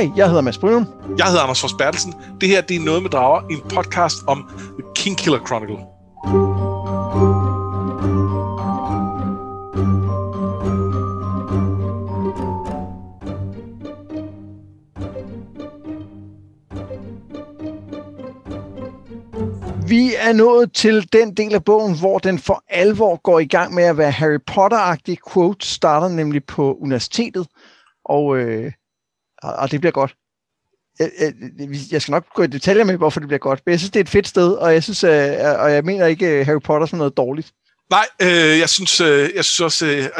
Hej, jeg hedder Mads Bryndum. Jeg hedder Anders Fosk Bertelsen. Det her det er Noget med Drager, en podcast om The Kingkiller Chronicle. Vi er nået til den del af bogen, hvor den for alvor går i gang med at være Harry Potter-agtig. Kvothe starter nemlig på universitetet, og det bliver godt. Jeg skal nok gå i detaljer med, hvorfor det bliver godt, men jeg synes, det er et fedt sted, og jeg synes, og jeg mener ikke Harry Potter som noget dårligt. Nej, jeg synes også,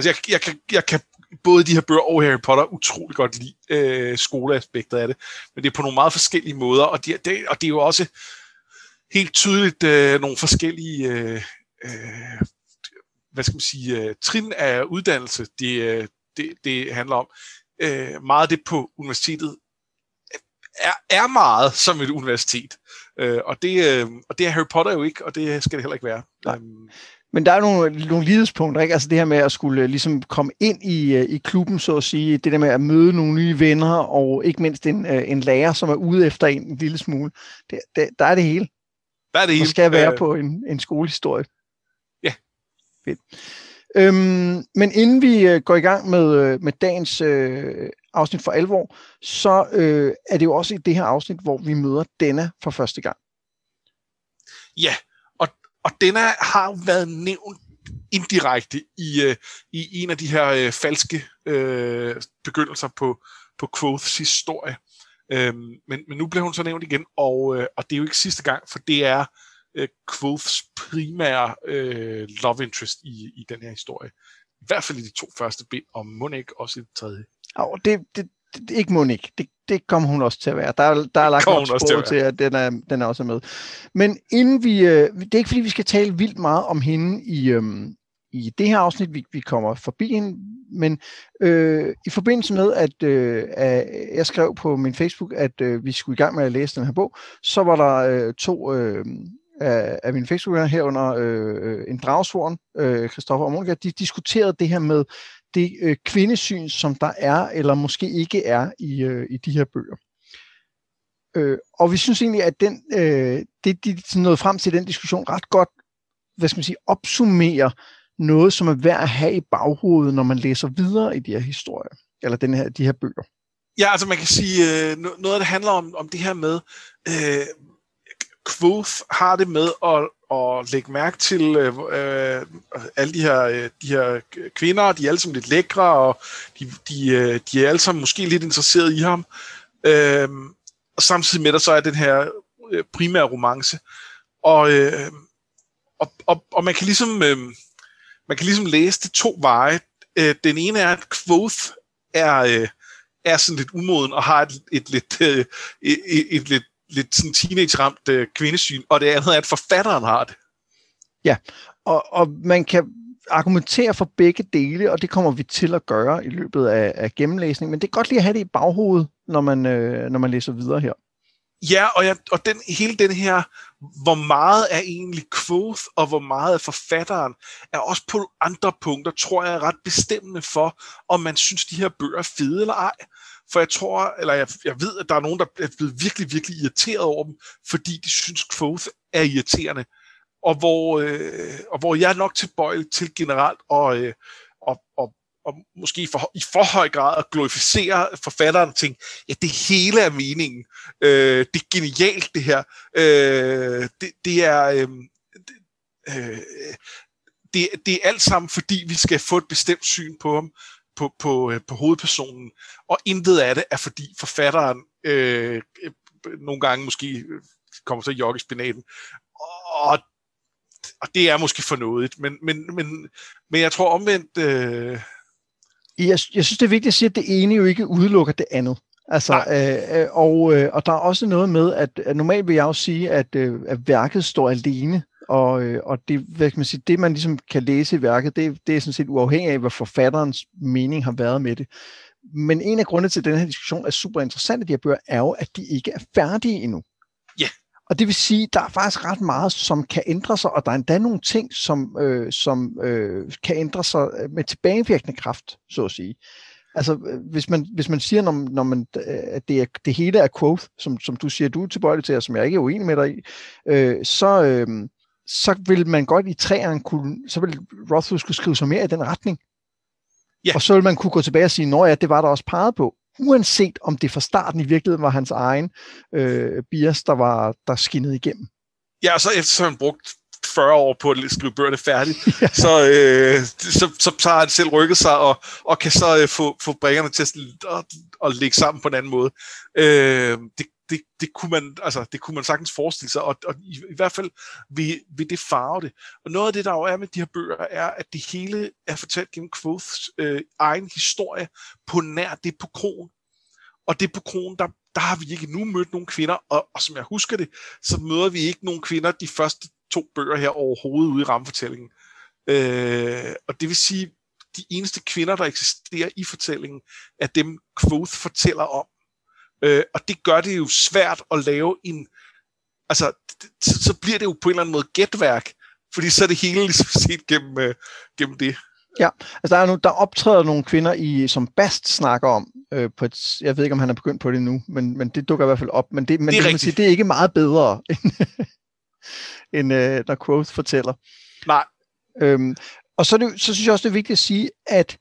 jeg kan både de her bøger og Harry Potter utrolig godt lide skoleaspekter af det, men det er på nogle meget forskellige måder, og det er jo også helt tydeligt nogle forskellige trin af uddannelse, det handler om. Meget det på universitetet er meget som et universitet, og det er Harry Potter jo ikke, og det skal det heller ikke være. Nej. Men der er nogle lidespunkter, ikke? Altså det her med at skulle ligesom komme ind i klubben, så at sige, det der med at møde nogle nye venner, og ikke mindst en lærer, som er ude efter en lille smule. Der er det hele. Der er det hele. Og skal være på en skolehistorie. Ja. Fedt. Men inden vi går i gang med dagens afsnit for alvor, så er det jo også i det her afsnit, hvor vi møder Denna for første gang. Ja, og Denna har jo været nævnt indirekte i en af de her falske begyndelser på Kvothes historie. Men nu bliver hun så nævnt igen, og det er jo ikke sidste gang, for det er Kvothes primære love interest i den her historie. I hvert fald i de 2 første bind, og Monik også i det 3. Oh, det ikke Monik. Det kommer hun også til at være. Der er lagt en spor til, at den er også med. Men inden vi... det er ikke, fordi vi skal tale vildt meget om hende i det her afsnit. Vi kommer forbi hende. Men i forbindelse med, at jeg skrev på min Facebook, at vi skulle i gang med at læse den her bog, så var der 2... af mine Facebookere herunder en dragsvoren, Christoffer Amundgaard, de diskuterede det her med det kvindesyn, som der er, eller måske ikke er i de her bøger. Og vi synes egentlig, at de nåede frem til den diskussion ret godt, opsummerer noget, som er værd at have i baghovedet, når man læser videre i de her historier, eller de her bøger. Ja, altså man kan sige, noget af det handler om det her med... Kvothe har det med at lægge mærke til alle de her kvinder, de er alle sammen lidt lækre, og de er alle sammen måske lidt interesserede i ham. Og samtidig med der så er den her primære romance. Og man kan ligesom læse det 2 veje. Den ene er, at Kvothe er sådan lidt umoden og har et lidt sådan teenage-ramt kvindesyn, og det andet er, at forfatteren har det. Ja, og man kan argumentere for begge dele, og det kommer vi til at gøre i løbet af gennemlæsningen, men det er godt lige at have det i baghovedet, når man læser videre her. Ja, og hele den her, hvor meget er egentlig Kvothe, og hvor meget er forfatteren, er også på andre punkter, tror jeg, er ret bestemmende for, om man synes, de her bøger er fede eller ej. For jeg ved, at der er nogen, der er blevet virkelig, virkelig irriteret over dem, fordi de synes, Kvothe er irriterende. Og hvor jeg er nok tilbøjelig til generelt og måske i for høj grad at glorificere forfatteren og tænke, ja, det hele er meningen. Det er genialt, det her. Det er alt sammen, fordi vi skal få et bestemt syn på ham. På hovedpersonen, og intet af det er, fordi forfatteren nogle gange måske kommer til at jogge i spinaten, og det er måske for noget, men jeg tror omvendt... Jeg synes, det er vigtigt at sige, at det ene jo ikke udelukker det andet. Altså, og der er også noget med, at normalt vil jeg jo sige, at værket står alene, og det, det man ligesom kan læse i værket, det er sådan set uafhængigt af, hvad forfatterens mening har været med det. Men en af grundene til, at den her diskussion er super interessant i de her bøger, er jo, at de ikke er færdige endnu. Ja. Yeah. Og det vil sige, at der er faktisk ret meget, som kan ændre sig, og der er endda nogle ting, som kan ændre sig med tilbagevirkende kraft, så at sige. Altså, hvis man siger, når man, at det hele er Kvothe, som du siger, du er tilbøjelig til, og som jeg ikke er uenig med dig i, så vil man godt i træerne så vil Rothfuss kunne skrive sig mere i den retning. Ja. Og så vil man kunne gå tilbage og sige, nå ja, det var der også peget på. Uanset om det fra starten i virkeligheden var hans egen bias, der skinnede igennem. Ja, og så efter han brugt 40 år på at skrive bøgerne færdigt, ja. så har han selv rykket sig og kan så få brækkerne til at lægge sammen på en anden måde. Det kunne man sagtens forestille sig, og i hvert fald ved det farve det. Og noget af det, der jo er med de her bøger, er, at det hele er fortalt gennem Kvothes egen historie på nær det på krogen. Og det på krogen, der har vi ikke endnu mødt nogen kvinder, og som jeg husker det, så møder vi ikke nogen kvinder de første 2 bøger her overhovedet ude i rammefortællingen. Og det vil sige, de eneste kvinder, der eksisterer i fortællingen, er dem, Kvothe fortæller om. Og det gør det jo svært at lave en... Altså, så bliver det jo på en eller anden måde gætværk, fordi så er det hele ligesom set gennem det. Ja, altså der optræder nogle kvinder som Bast snakker om. Jeg ved ikke, om han er begyndt på det nu, men det dukker i hvert fald op. Men det er rigtigt. Sige, det er ikke meget bedre, end når Kvothe fortæller. Nej. Og så synes jeg også, det er vigtigt at sige, at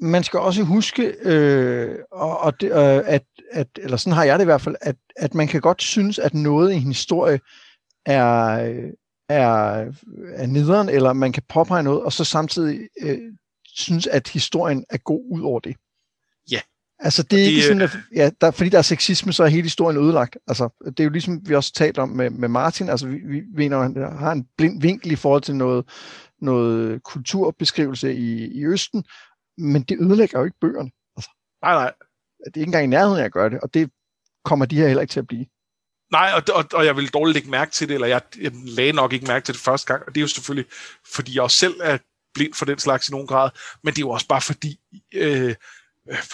man skal også huske, eller sådan har jeg det i hvert fald, at man kan godt synes, at noget i en historie er nederen, eller man kan påpege noget, og så samtidig synes, at historien er god ud over det. Ja. Altså det er ikke sådan, at, fordi der er sexisme, så er hele historien ødelagt. Altså det er jo ligesom, vi også talte om med Martin, altså vi mener, han har en blind vinkel i forhold til noget kulturbeskrivelse i Østen, men det ødelægger jo ikke bøgerne. Altså, nej. Det er ikke engang i nærheden, jeg gør det, og det kommer de her heller ikke til at blive. Nej, og jeg ville dårligt lægge mærke til det, eller jeg lagde nok ikke mærke til det første gang, og det er jo selvfølgelig, fordi jeg også selv er blind for den slags i nogen grad, men det er jo også bare fordi,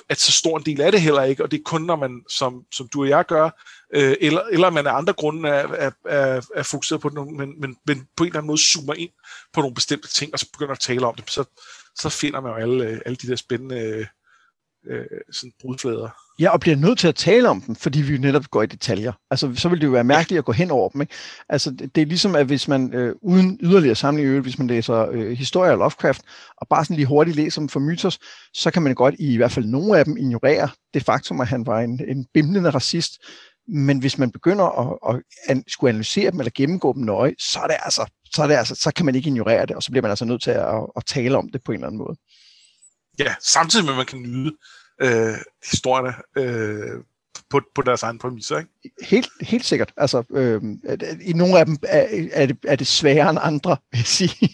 at så stor en del af det heller ikke, og det er kun, når man, som du og jeg gør, eller man af andre grunde er fokuseret på det, men på en eller anden måde zoomer ind på nogle bestemte ting, og så begynder at tale om det, så finder man jo alle de der spændende sådan brudflader. Ja, og bliver nødt til at tale om dem, fordi vi jo netop går i detaljer. Altså, så vil det jo være mærkeligt at gå hen over dem, ikke? Altså, det er ligesom, at hvis man uden yderligere sammenligning, hvis man læser historie af Lovecraft, og bare sådan lige hurtigt læser dem for mytos, så kan man godt i hvert fald nogle af dem ignorere det faktum, at han var en bimlende racist. Men hvis man begynder at skulle analysere dem eller gennemgå dem nøje, så kan man ikke ignorere det, og så bliver man altså nødt til at tale om det på en eller anden måde. Ja, samtidig med, at man kan nyde historierne på deres egen præmisser, ikke? Helt sikkert. Altså, i nogle af dem er det sværere end andre, vil jeg sige.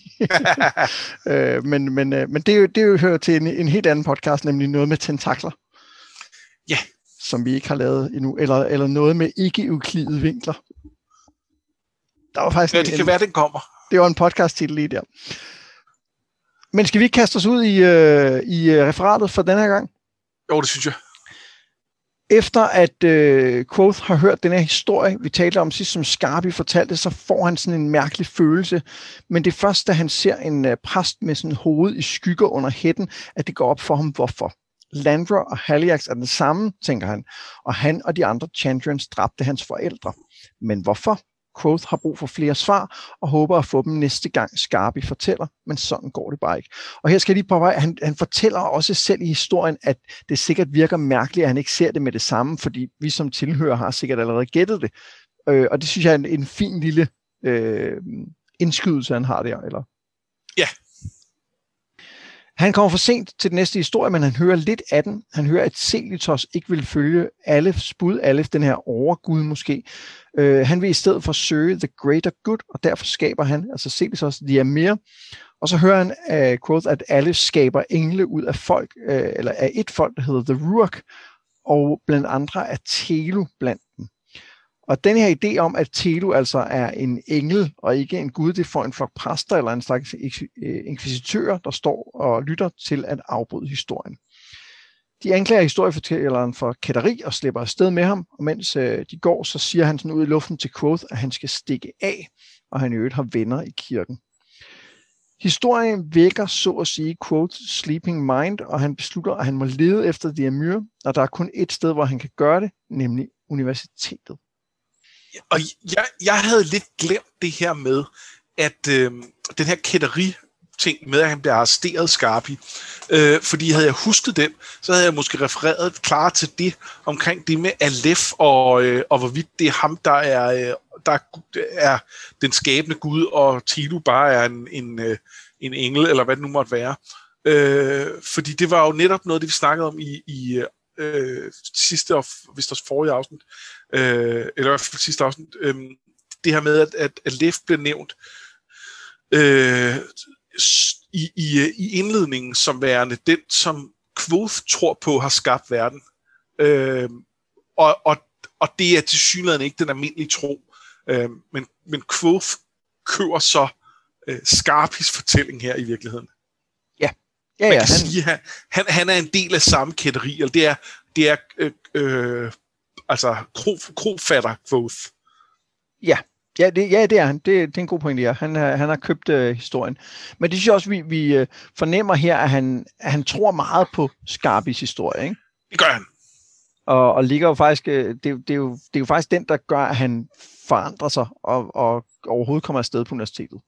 Men det hører til en helt anden podcast, nemlig noget med tentakler. Ja. Yeah. Som vi ikke har lavet endnu, eller noget med ikke-euklidede vinkler. Der var faktisk det kan være, den kommer. Det var en podcast-titel lige der. Men skal vi ikke kaste os ud i referatet for denne her gang? Jo, det synes jeg. Efter at Kvothe har hørt den her historie, vi talte om sidst, som Skarpi fortalte, så får han sådan en mærkelig følelse. Men det er først, da han ser en præst med sådan hoved i skygger under hætten, at det går op for ham, hvorfor. Lanre og Haliax er den samme, tænker han, og han og de andre Chandrians dræbte hans forældre. Men hvorfor? Kvothe har brug for flere svar og håber at få dem næste gang Skarpi fortæller, men sådan går det bare ikke. Og her skal jeg lige på vej, han fortæller også selv i historien, at det sikkert virker mærkeligt, at han ikke ser det med det samme, fordi vi som tilhører har sikkert allerede gættet det. Og det synes jeg er en fin lille indskydelse, han har der, eller? Ja. Han kommer for sent til den næste historie, men han hører lidt af den. Han hører, at Selitos ikke vil følge Alephs bud, Aleph, den her overgud måske. Han vil i stedet for søge The Greater Good, og derfor skaber han, altså Selitos, The Amyr. Og så hører han, quote, at Aleph skaber engle ud af folk, eller af et folk, der hedder The Rurik, og blandt andre er Telu blandt dem. Og den her idé om, at Telu altså er en engel og ikke en gud, det får en flok præster eller en slags inkvisitører, der står og lytter til at afbryde historien. De anklager historiefortælleren for kætteri og slipper afsted med ham, og mens de går, så siger han sådan ud i luften til Kvothe, at han skal stikke af, og han i øvrigt har venner i kirken. Historien vækker så at sige Kvothes sleeping mind, og han beslutter, at han må lede efter The Amyr, og der er kun et sted, hvor han kan gøre det, nemlig universitetet. Og jeg havde lidt glemt det her med, at den her kætteri-ting med, at han bliver arresteret Skarpi, fordi havde jeg husket den, så havde jeg måske refereret klar til det, omkring det med Aleph, og hvorvidt det er ham, der er den skabende gud, og Telu bare er en engel, eller hvad det nu måtte være. Fordi det var jo netop noget, det vi snakkede om i sidste, hvis der er forrige afsnit, eller i hvert fald sidste afsnit, det her med, at Aleph blev nævnt i indledningen som værende den, som Kvothe tror på har skabt verden. Og det er tilsyneladende ikke den almindelige tro. Men Kvothe kører så Skarpis fortælling her i virkeligheden. Ja, man kan sige, at han er en del af samme kætteri, eller det er krofatter Kvothe. Ja, det er han. Det er en god pointe, ja. Han har købt historien. Men det synes jeg også, vi fornemmer her, at han tror meget på Skarpis historie, ikke? Det gør han. Og ligger jo faktisk, det er jo faktisk den, der gør, at han forandrer sig og overhovedet kommer afsted på universitetet.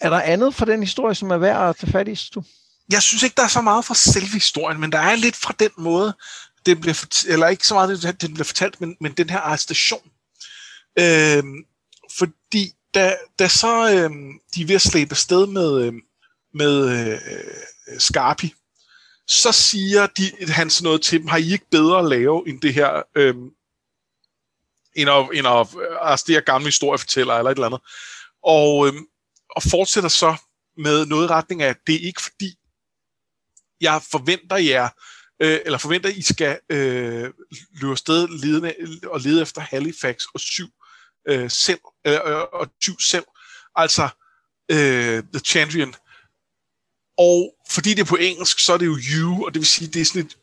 Er der andet fra den historie, som er værd at tage fat i, du? Jeg synes ikke, der er så meget fra selve historien, men der er lidt fra den måde, det bliver fortalt, eller ikke så meget, den bliver fortalt, men den her arrestation. Fordi da så de er ved at slæbe afsted med Skarpi, så siger han sådan noget til dem, har I ikke bedre at lave end det her, end at arrestere gamle historiefortæller eller et eller andet. Og fortsætter så med noget retning af, at det er ikke fordi, jeg forventer jer, eller forventer, I skal løbe afsted og lede efter Halifax og 7 selv, altså The Chandrian. Og fordi det er på engelsk, så er det jo you, og det vil sige, det er sådan lidt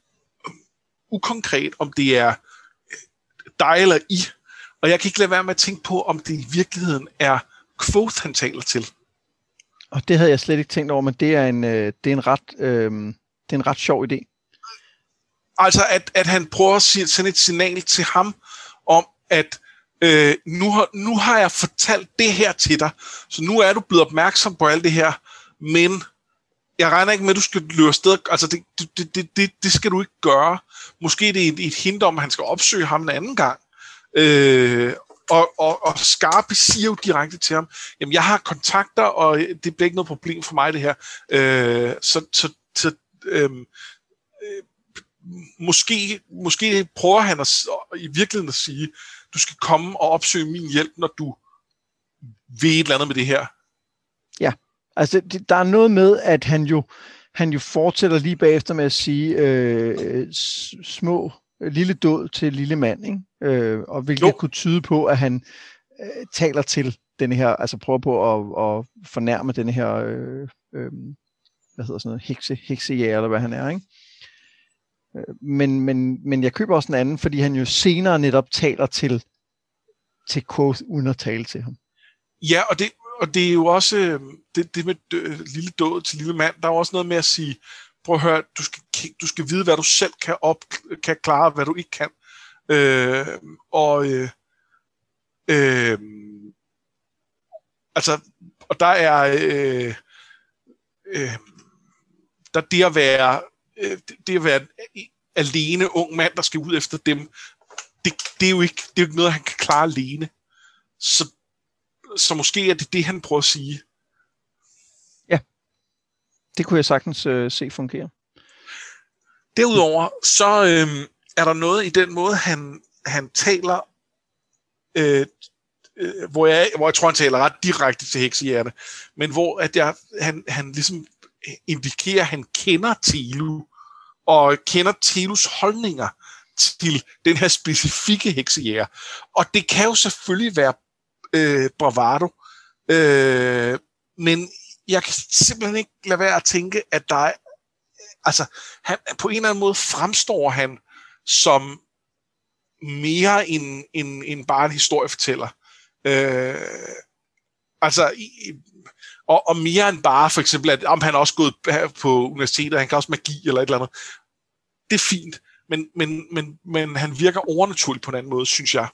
ukonkret, om det er dig eller I. Og jeg kan ikke lade være med at tænke på, om det i virkeligheden er Kvothe, han taler til. Og det havde jeg slet ikke tænkt over, men det er en ret sjov idé. Altså, at han prøver at sende et signal til ham om, at nu har jeg fortalt det her til dig, så nu er du blevet opmærksom på alt det her, men jeg regner ikke med, at du skal løbe afsted. Altså, det skal du ikke gøre. Måske det er et hint om, at han skal opsøge ham en anden gang. Og Skarpi siger jo direkte til ham, jamen jeg har kontakter, og det bliver ikke noget problem for mig det her. Måske prøver han i virkeligheden at sige, du skal komme og opsøge min hjælp, når du ved et eller andet med det her. Ja, altså der er noget med, at han jo fortsætter lige bagefter med at sige lille død til lille mand, ikke? Og hvilket kunne tyde på, at han taler til denne her, altså prøver på at fornærme denne her, hvad hedder sådan noget, heksejæger, eller hvad han er, ikke? Men jeg køber også en anden, fordi han jo senere netop taler til Kvothe, uden at tale til ham. Ja, og det er jo også, det med lille død til lille mand, der er også noget med at sige, prøv at høre, du skal vide, hvad du selv kan klare, hvad du ikke kan. Og der er det at være alene ung mand, der skal ud efter dem. Det er jo ikke noget, han kan klare alene. Så måske er det han prøver at sige. Ja, det kunne jeg sagtens se fungere. Derudover så er der noget i den måde, han taler, hvor jeg tror, han taler ret direkte til heksejægerne, men hvor han ligesom indikerer, at han kender Telu, og kender Telus holdninger til den her specifikke heksejæger. Og det kan jo selvfølgelig være bravado, men jeg kan simpelthen ikke lade være at tænke, at der er, altså, han, på en eller anden måde fremstår han som mere end bare en historiefortæller. Altså, Og mere end bare for eksempel, at han er også gået på universitetet, han kan også magi eller et eller andet. Det er fint, men han virker overnaturligt på en anden måde, synes jeg.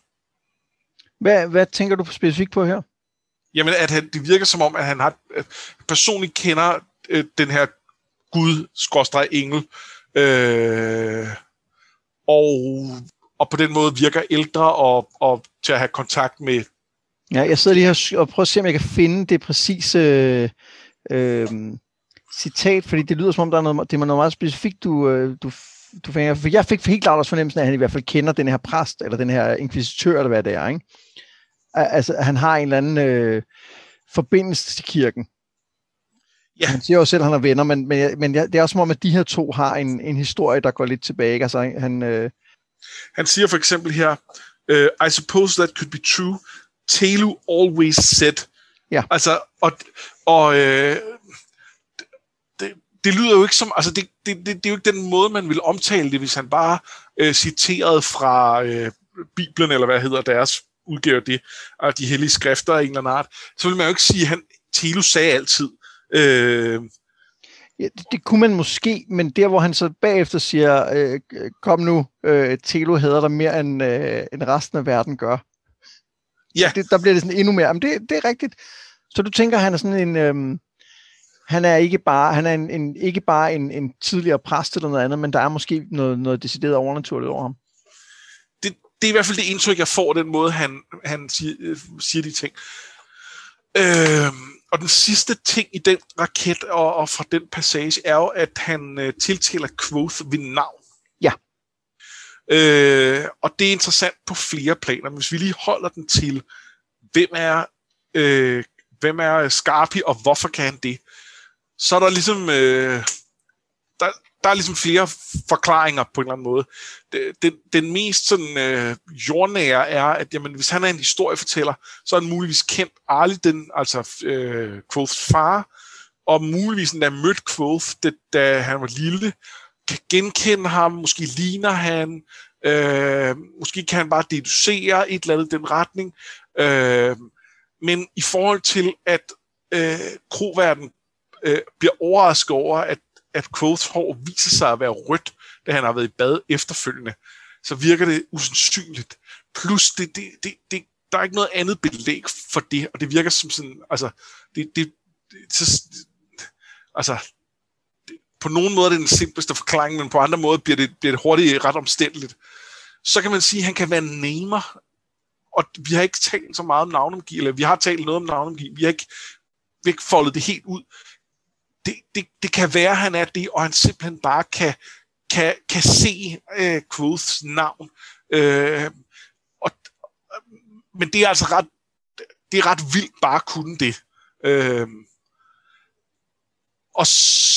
Hvad tænker du specifikt på her? Jamen, at det virker som om, at han har, at personligt kender den her gud-engel, og på den måde virker ældre og til at have kontakt med. Ja, jeg sidder lige her og prøver at se, om jeg kan finde det præcise citat, fordi det lyder som om, der er noget, det er noget meget specifikt, du finder. For jeg fik helt klart også fornemmelsen af, at han i hvert fald kender den her præst, eller den her inkvisitør, eller hvad det er, ikke? Altså, han har en eller anden forbindelse til kirken. Ja. Han siger jo selv, at han er venner, men det er også som om, at de her to har en historie, der går lidt tilbage. Ikke? Altså, han siger for eksempel her, I suppose that could be true. Telu always said. Ja. Altså, det lyder jo ikke som, altså det er jo ikke den måde, man ville omtale det, hvis han bare citerede fra Bibelen, eller hvad hedder deres udgave det, og de hellige skrifter af en eller anden art, så ville man jo ikke sige, at Telu sagde altid. Ja, det kunne man måske, men der, hvor han så bagefter siger, kom nu, Telu hader dig mere, end resten af verden gør. Ja. Det, der bliver det sådan endnu mere. Men det er rigtigt. Så du tænker, han er sådan en... Han er ikke bare en tidligere præst eller noget andet, men der er måske noget decideret overnaturligt over ham. Det er i hvert fald det indtryk, jeg får, den måde, han siger de ting. Og den sidste ting i den raket og fra den passage er jo, at han tiltaler Kvothe ved navn. Ja. Og det er interessant på flere planer. Hvis vi lige holder den til, hvem er Skarpi, og hvorfor kan han det? Så er der ligesom, der er ligesom flere forklaringer på en eller anden måde. Den mest sådan, jordnære er, at jamen, hvis han er en historiefortæller, så er han muligvis kendt Arliden, altså Kvothes far, og muligvis endda mødt Kvothe, da han var lille, kan genkende ham, måske ligner han, måske kan han bare deducere et eller andet i den retning, men i forhold til, at kroværden bliver overrasket over, at Kvothes hår viser sig at være rødt, da han har været i bad efterfølgende, så virker det usandsynligt. Plus, der er ikke noget andet belæg for det, og det virker som sådan, altså, på nogen måde er det den simpleste forklaring, men på andre måder bliver det hurtigt ret omstændeligt. Så kan man sige, at han kan være namer, og vi har ikke talt så meget om navnemagi, eller vi har talt noget om navnemagi, vi har ikke foldet det helt ud. Det kan være, at han er det, og han simpelthen bare kan se Kvothes navn. Men det er altså ret vildt bare at kunne det. Og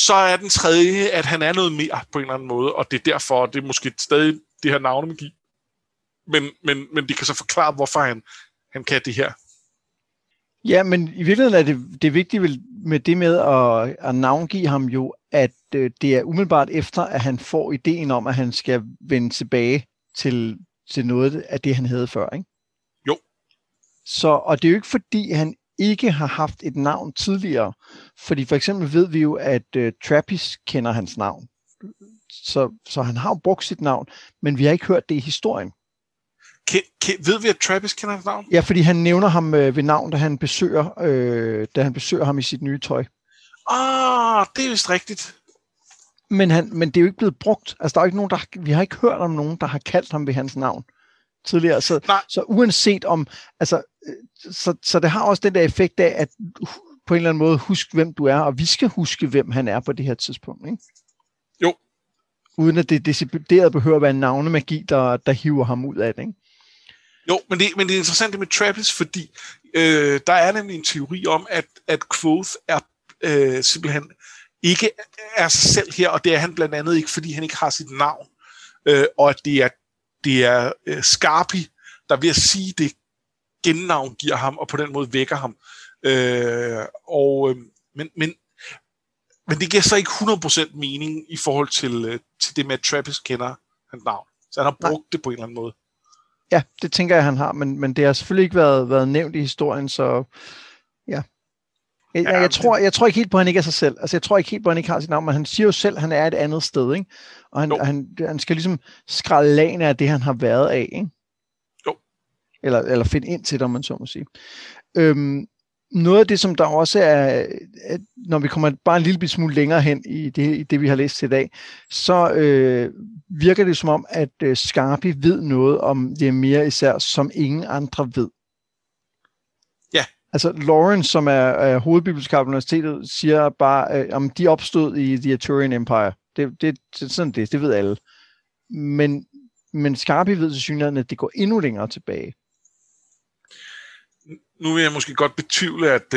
så er den tredje, at han er noget mere på en eller anden måde, og det er derfor, det er måske stadig det her navnemagi. Men det kan så forklare, hvorfor han kan det her. Ja, men i virkeligheden er det vigtige med det med at navngive ham jo, at det er umiddelbart efter, at han får ideen om, at han skal vende tilbage til noget af det, han havde før, ikke? Jo. Så, og det er jo ikke fordi, han ikke har haft et navn tidligere, fordi for eksempel ved vi jo, at Trappist kender hans navn. Så han har jo brugt sit navn, men vi har ikke hørt det i historien. Ved vi, at Travis kender hans navn? Ja, fordi han nævner ham ved navn, da han besøger ham i sit nye tøj. Det er vist rigtigt. Men det er jo ikke blevet brugt. Altså, der er jo ikke nogen, vi har ikke hørt om nogen, der har kaldt ham ved hans navn tidligere. Så uanset om... Altså, så det har også den der effekt af, at på en eller anden måde husk, hvem du er, og vi skal huske, hvem han er på det her tidspunkt, ikke? Jo. Uden at det decideret behøver at være en navnemagi, der hiver ham ud af det, ikke? Jo, men det er interessant det med Travis, fordi der er nemlig en teori om, at Kvothe er simpelthen ikke er sig selv her, og det er han blandt andet ikke, fordi han ikke har sit navn, og at det er Skarpi, der ved at sige det gennavn giver ham, og på den måde vækker ham. Men det giver så ikke 100% mening i forhold til det med, at Travis kender hans navn. Så han har brugt det på en eller anden måde. Ja, det tænker jeg, han har, men det har selvfølgelig ikke været nævnt i historien, så ja. Jeg tror ikke helt på, at han ikke er sig selv. Altså, jeg tror ikke helt på, at han ikke har sit navn, men han siger jo selv, at han er et andet sted, ikke? Og han skal ligesom skrælle lagen af det, han har været af, ikke? Jo. Eller finde ind til det, om man så må sige. Noget af det, som der også er, at når vi kommer bare en lille smule længere hen i det, vi har læst i dag, så virker det som om, at Skarpi ved noget om det mere især, som ingen andre ved. Ja. Altså Lorren, som er hovedbibliotekar på universitetet, siger bare, om de opstod i The Arthurian Empire. Det sådan det ved alle. Men Skarpi ved til synligheden, at det går endnu længere tilbage. Nu vil jeg måske godt betvivle, at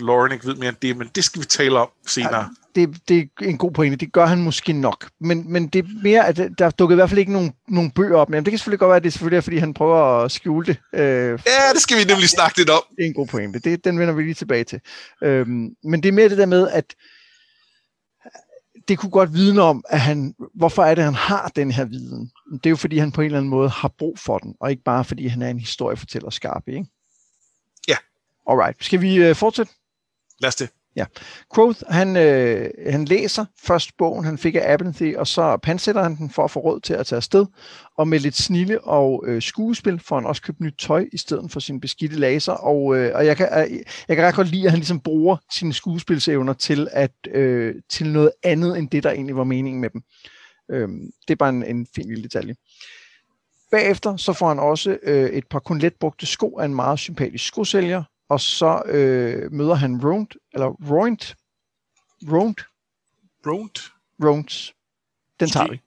Lorren ikke ved mere end det, men det skal vi tale om senere. Ja, det er en god pointe. Det gør han måske nok. Men det er mere, at der dukker i hvert fald ikke nogen bøger op. Men det kan selvfølgelig godt være, at det selvfølgelig er, fordi han prøver at skjule det. Ja, det skal vi nemlig snakke lidt om. Det er en god pointe. Den vender vi lige tilbage til. Men det er mere det der med, at det kunne godt vidne om, at hvorfor er det, han har den her viden. Det er jo, fordi han på en eller anden måde har brug for den, og ikke bare, fordi han er en historiefortæller Skarpi, ikke? Alright, skal vi fortsætte? Lad os det. Ja. Kvothe, han læser først bogen, han fik af Abernethy, og så pansætter han den for at få råd til at tage afsted. Og med lidt snille og skuespil får han også købt nyt tøj i stedet for sin beskidte laser. Og jeg kan ret godt lide, at han ligesom bruger sine skuespilsevner til noget andet end det, der egentlig var meningen med dem. Det er bare en fin lille detalje. Bagefter så får han også et par kun let brugte sko af en meget sympatisk skosælger. Og så møder han Roint. Den tager vi.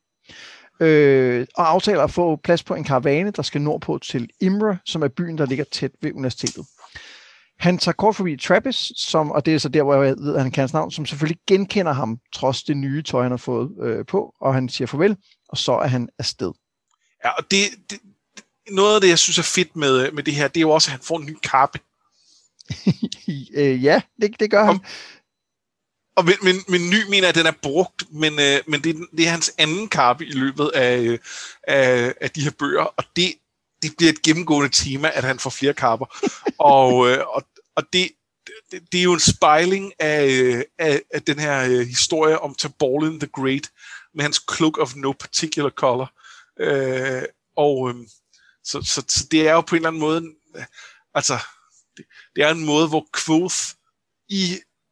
Og aftaler at få plads på en karavane, der skal nordpå til Imre, som er byen, der ligger tæt ved universitetet. Han tager kort forbi Travis, og det er så der, hvor jeg ved, at han kan hans navn, som selvfølgelig genkender ham, trods det nye tøj, han har fået på, og han siger farvel, og så er han afsted. Ja, og noget af det, jeg synes er fedt med det her, det er jo også, at han får en ny kappe. Ja, det gør han. Og min ny mener, at den er brugt, men det er hans anden kappe i løbet af de her bøger, og det bliver et gennemgående tema, at han får flere kapper. og det er jo en spejling af den her historie om Tarbean the Great, med hans cloak of no particular color. Så det er jo på en eller anden måde, altså... Det er en måde, hvor Kvothe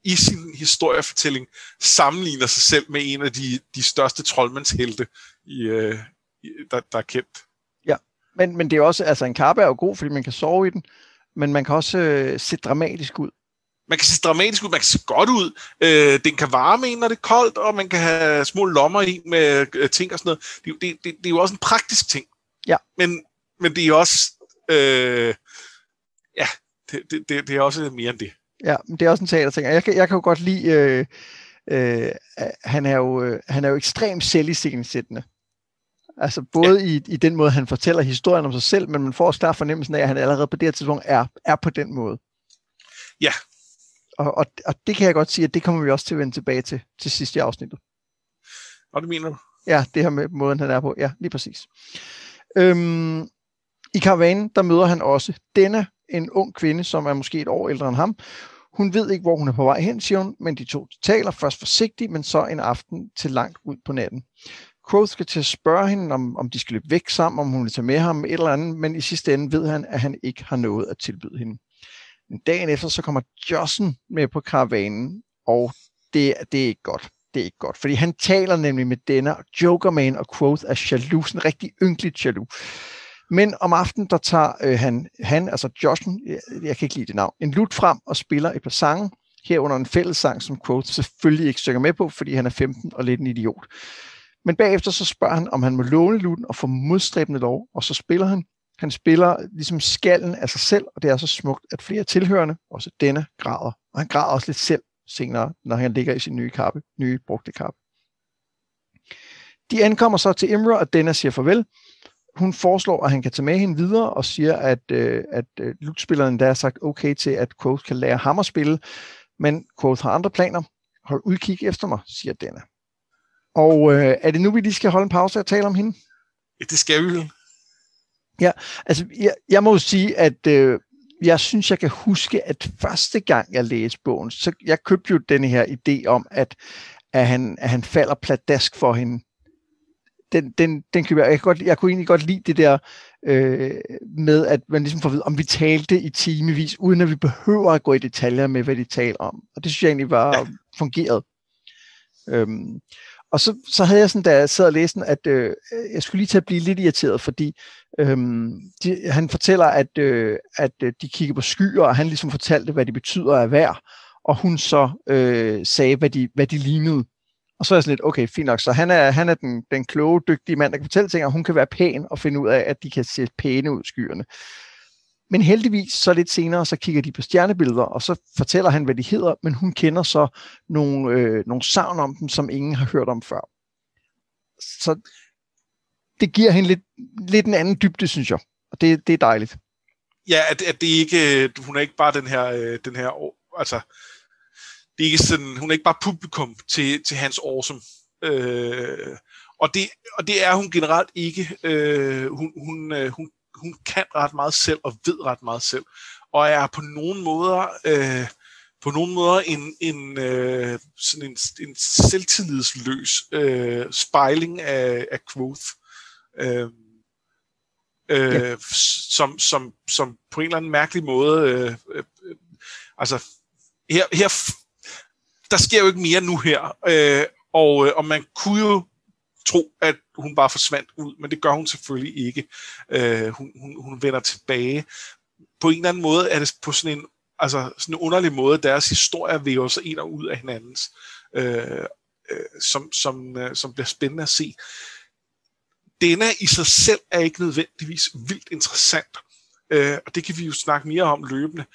i sin historiefortælling sammenligner sig selv med en af de største troldmandshelte, der er kendt. Ja, men det er også, altså en kappe er jo god, fordi man kan sove i den, men man kan også se dramatisk ud. Man kan se dramatisk ud, man kan se godt ud, den kan varme en, når det er koldt, og man kan have små lommer i med ting og sådan noget. Det er jo også en praktisk ting. Ja. Men det er også... Det er også mere end det. Ja, men det er også en teaterting. Jeg kan jo godt lide, han er jo ekstremt selviscenesættende. Altså både i den måde, han fortæller historien om sig selv, men man får også klar fornemmelsen af, at han allerede på det her tidspunkt er på den måde. Ja. Og det kan jeg godt sige, at det kommer vi også til at vende tilbage til sidste afsnittet. Og det mener du? Ja, det her med måden, han er på. Ja, lige præcis. I karavanen, der møder han også denne. En ung kvinde, som er måske et år ældre end ham. Hun ved ikke, hvor hun er på vej hen, siger hun, men de to taler først forsigtigt, men så en aften til langt ud på natten. Kvothe skal til at spørge hende, om de skal løbe væk sammen, om hun vil tage med ham, et eller andet, men i sidste ende ved han, at han ikke har noget at tilbyde hende. Men dagen efter, så kommer Jossen med på karavanen, og det er ikke godt. Det er ikke godt, fordi han taler nemlig med denne Jokerman, og Kvothe er jaloux, en rigtig ynkelig jaloux. Men om aftenen, der tager han, altså Jossen, jeg kan ikke lide det navn, en lut frem og spiller et par sange, herunder en fællessang, som Kvothe selvfølgelig ikke synger med på, fordi han er 15 og lidt en idiot. Men bagefter så spørger han, om han må låne lutten og få modstræbende lov, og så spiller han. Han spiller ligesom skallen af sig selv, og det er så smukt, at flere tilhørende, også denne, græder. Og han græder også lidt selv senere, når han ligger i sin nye brugte kappe. De ankommer så til Imre, og denne siger farvel. Hun foreslår, at han kan tage med hende videre og siger, at lutspilleren der har sagt okay til, at Kvothe kan lære ham at spille, men Kvothe har andre planer. Hold udkig efter mig, siger denne. Og er det nu, vi lige skal holde en pause og tale om hende? Ja, det skal vi. Ja, altså jeg må jo sige, at jeg synes, jeg kan huske, at første gang, jeg læste bogen, så jeg købte jo denne her idé om, at han falder pladask for hende. Den køber jeg. Jeg kunne egentlig godt lide det der med, at man ligesom får at vide, om vi talte i timevis, uden at vi behøver at gå i detaljer med, hvad de taler om. Og det synes jeg egentlig var fungeret. Og så havde jeg sådan, da jeg sad og læste den, at jeg skulle lige til at blive lidt irriteret, fordi han fortæller, at de kigger på skyer, og han ligesom fortalte, hvad de betyder af vejr, og hun så sagde, hvad de lignede. Og så er jeg sådan lidt, okay, fint nok, så han er den kloge, dygtige mand, der kan fortælle ting, og hun kan være pæn og finde ud af, at de kan se pæne ud, skyerne. Men heldigvis, så lidt senere, så kigger de på stjernebilleder, og så fortæller han, hvad de hedder, men hun kender så nogle sagn om dem, som ingen har hørt om før. Så det giver hende lidt en anden dybde, synes jeg. Og det er dejligt. Ja, at det ikke, hun er ikke bare den her altså, det er ikke sådan, hun er ikke bare publikum til hans awesome. Og det er hun generelt ikke. Hun kan ret meget selv og ved ret meget selv. Og er på nogle måder en selvtillidsløs spejling af Kvothe, som på en eller anden mærkelig måde altså her der sker jo ikke mere nu her, og man kunne jo tro, at hun bare forsvandt ud, men det gør hun selvfølgelig ikke. Hun vender tilbage. På en eller anden måde er det på sådan en underlig måde, deres historier væver sig ind og ud af hinandens, som bliver spændende at se. Denne i sig selv er ikke nødvendigvis vildt interessant, og det kan vi jo snakke mere om løbende,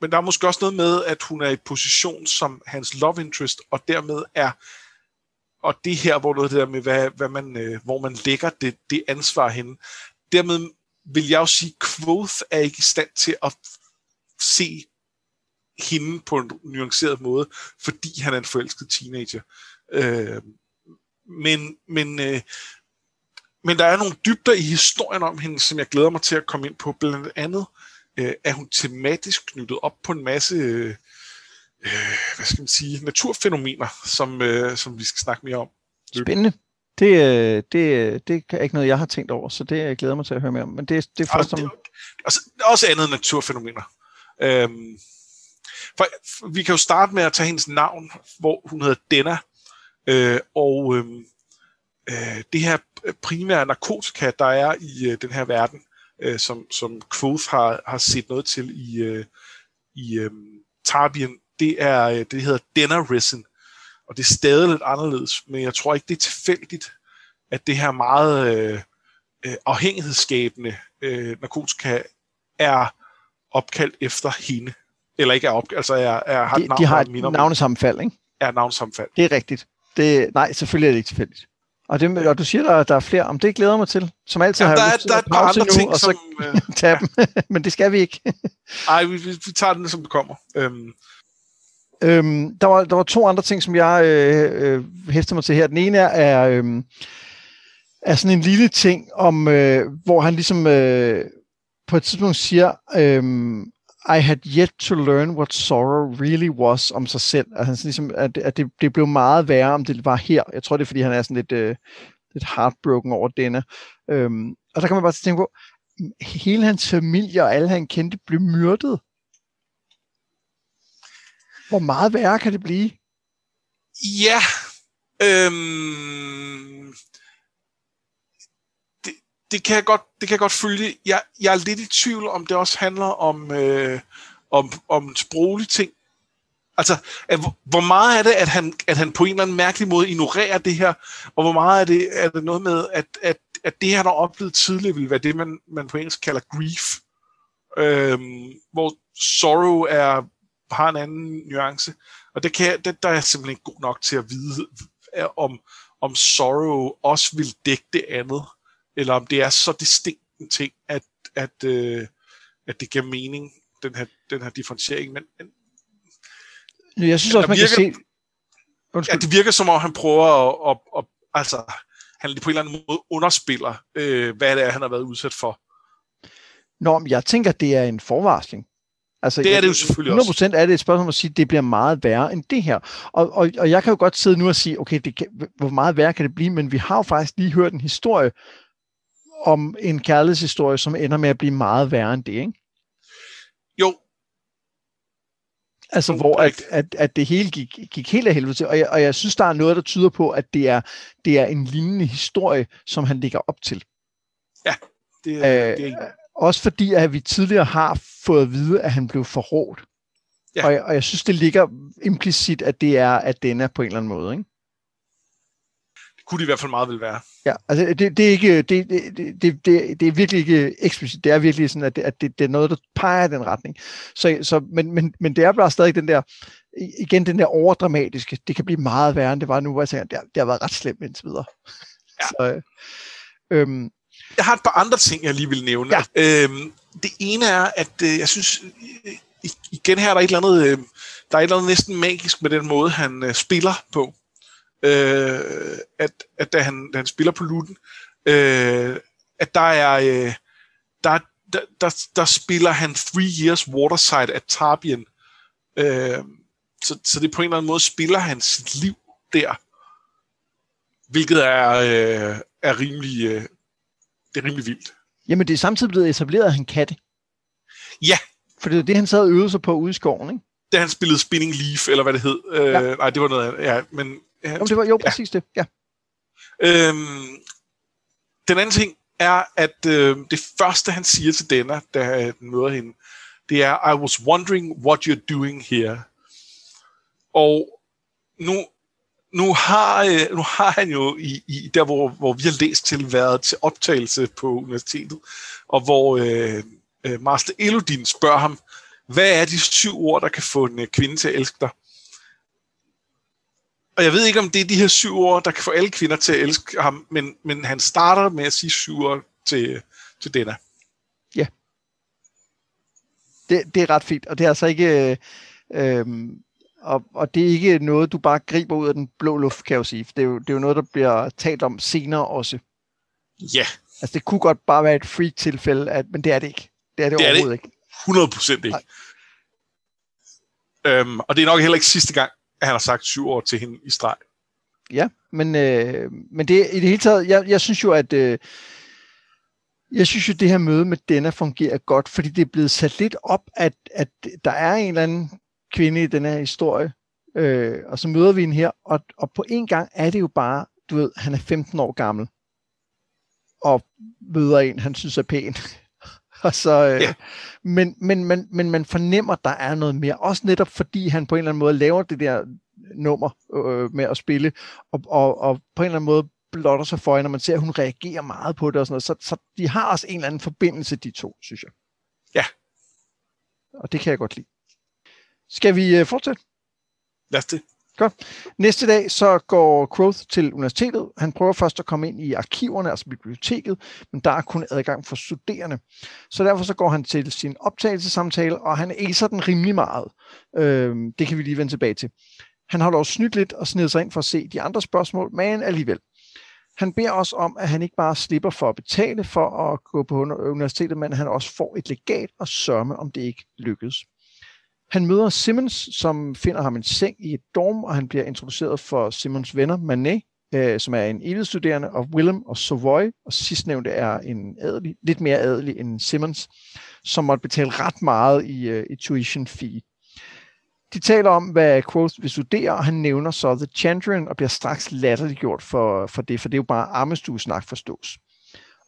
men der er måske også noget med, at hun er i position som hans love interest, og dermed er, og det her, hvor noget det der med, hvor man lægger det ansvar henne, dermed vil jeg jo sige, at Kvothe er ikke i stand til at se hende på en nuanceret måde, fordi han er en forelsket teenager. Men der er nogle dybder i historien om hende, som jeg glæder mig til at komme ind på, blandt andet er hun tematisk knyttet op på en masse hvad skal man sige, naturfænomener, som vi skal snakke mere om. Spændende. Det er ikke noget, jeg har tænkt over, så det jeg glæder mig til at høre mere om. Men det er først om... Også andet naturfænomener. For vi kan jo starte med at tage hendes navn, hvor hun hedder Denna, det her primære narkotika, der er i den her verden, som Kvothe har set noget til i Tarbean, det hedder Denna-resin, og det er stadig lidt anderledes, men jeg tror ikke, det er tilfældigt, at det her meget afhængighedsskabende narkotika er opkaldt efter hende, eller ikke er opkaldt, altså har et navn. De har et navnesammenfald, ikke? Ja, navnesammenfald. Det er rigtigt. Nej, selvfølgelig er det ikke tilfældigt. Og du siger, at der er flere. Om det glæder mig til. Som altid har jeg lyst til at pause nu, og så tage dem. Men det skal vi ikke. Nej, vi tager den, som det kommer. Der var to andre ting, som jeg hæfter mig til her. Den ene er sådan en lille ting, om, hvor han ligesom på et tidspunkt siger... I had yet to learn what sorrow really was, om sig selv. Altså, ligesom, at det blev meget værre, om det var her. Jeg tror, det er, fordi han er sådan lidt heartbroken over denne. Og der kan man bare tænke på, hele hans familie og alle, han kendte, blev myrdet. Hvor meget værre kan det blive? Ja. Det kan jeg godt følge. Jeg er lidt i tvivl, om det også handler om sproglige ting. Altså, hvor meget er det, at han på en eller anden mærkelig måde ignorerer det her, og hvor meget er det noget med, at det, han har oplevet tidligere, vil være det, man på engelsk kalder grief, hvor sorrow har en anden nuance. Og der er jeg simpelthen ikke god nok til at vide, om sorrow også vil dække det andet, eller om det er så distinkt en ting, at det giver mening, den her differentiering. Men jeg synes også, det virker som om, han prøver at altså, han på en eller anden måde underspiller, hvad det er, han har været udsat for. Nå, men jeg tænker, det er en forvarsling. Altså, det er det jo selvfølgelig 100% også. 100% er det et spørgsmål at sige, at det bliver meget værre end det her. Og jeg kan jo godt sidde nu og sige, okay, det kan, hvor meget værre kan det blive, men vi har jo faktisk lige hørt en historie om en kærlighedshistorie, som ender med at blive meget værre end det, ikke? Jo. Altså, hvor at det hele gik helt af helvede til, og jeg synes, der er noget, der tyder på, at det er en lignende historie, som han ligger op til. Ja, det er også fordi, at vi tidligere har fået at vide, at han blev forrådt. Ja. Og jeg synes, det ligger implicit, at det er, at den er på en eller anden måde, ikke? Det kunne det i hvert fald meget vel være. Ja, altså det er virkelig ikke eksplicit. Det er virkelig sådan, at det er noget, der peger i den retning. Men det er bare stadig den der overdramatiske. Det kan blive meget værre, end det var nu, hvor jeg tænker, det har været ret slemt indtil videre. Ja. Jeg har et par andre ting, jeg lige vil nævne. Ja. Det ene er, at jeg synes, igen her, der er et eller andet næsten magisk med den måde, han spiller på. At da han spiller på lutten, at der spiller han 3 Years Waterside at Tarbean. Så det på en eller anden måde spiller han sit liv der. Hvilket er rimelig... Det er rimelig vildt. Jamen, det er samtidig blevet etableret, at han kan det. Ja. For det er det, han sad og øvede sig på ude i skoven, ikke? Da han spillede Spinning Leaf, eller hvad det hed. Ja. Nej, det var noget andet. Ja, men... Jamen, det var jo præcis det, ja. Den anden ting er, at det første, han siger til Denna, da han møder hende, det er, I was wondering what you're doing here. Og nu har han jo i der hvor vi har læst til været til optagelse på universitetet, og hvor Master Elodin spørger ham, hvad er de 7 ord, der kan få en kvinde til at elske dig? Og jeg ved ikke, om det er de her 7 ord, der kan få alle kvinder til at elske ham, men han starter med at sige 7 ord til Denna. Ja. Det er ret fint, og det er altså ikke... Og det er ikke noget, du bare griber ud af den blå luft, kan jeg jo sige. Det er jo noget, der bliver talt om senere også. Ja. Altså, det kunne godt bare være et freak-tilfælde, men det er det ikke. Det er det overhovedet ikke. 100% ikke. Og det er nok heller ikke sidste gang, at han har sagt 7 år til hende i streg. Ja, men det, i det hele taget, jeg synes jo, at... Jeg synes jo, det her møde med Denna fungerer godt, fordi det er blevet sat lidt op, at der er en eller anden... kvinde i den her historie, og så møder vi hende her, og på en gang er det jo bare, du ved, han er 15 år gammel, og møder en, han synes er pæn, og så, ja. men man fornemmer, der er noget mere, også netop fordi han på en eller anden måde laver det der nummer med at spille, og på en eller anden måde blotter sig for hende, når man ser, at hun reagerer meget på det, og sådan noget, så de har også en eller anden forbindelse, de to, synes jeg. Ja. Og det kan jeg godt lide. Skal vi fortsætte? Lad os det. Godt. Næste dag så går Kvothe til universitetet. Han prøver først at komme ind i arkiverne, altså biblioteket, men der er kun adgang for studerende. Så derfor så går han til sin optagelsesamtale, og han æser den rimelig meget. Det kan vi lige vende tilbage til. Han holder også snydt lidt og sneder sig ind for at se de andre spørgsmål, men alligevel. Han beder også om, at han ikke bare slipper for at betale for at gå på universitetet, men han også får et legat og sørme, om det ikke lykkes. Han møder Simmons, som finder ham en seng i et dorm, og han bliver introduceret for Simmons venner, Manet, som er en evighedsstuderende, og Willem og Sovoy, og sidstnævnte er en adelig, lidt mere adelig end Simmons, som måtte betale ret meget i tuition fee. De taler om, hvad Kvothe vil studere, og han nævner så The Chandrian, og bliver straks latterliggjort for det er jo bare armestuesnak forstås.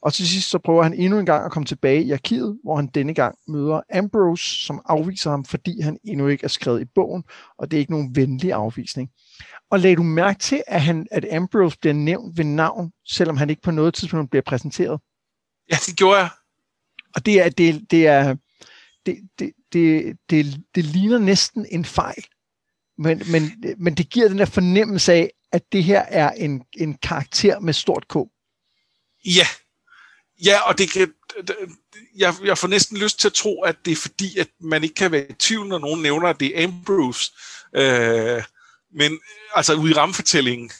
Og til sidst så prøver han endnu en gang at komme tilbage i arkivet, hvor han denne gang møder Ambrose, som afviser ham, fordi han endnu ikke er skrevet i bogen, og det er ikke nogen venlig afvisning. Og lagde du mærke til, at Ambrose bliver nævnt ved navn, selvom han ikke på noget tidspunkt bliver præsenteret? Ja, det gjorde jeg. Og det ligner næsten en fejl, men det giver den der fornemmelse af, at det her er en karakter med stort K. Ja. Ja, og det kan, jeg får næsten lyst til at tro, at det er fordi, at man ikke kan være i tvivl, når nogen nævner, at det er Ambrose. Men altså ude i rammefortællingen.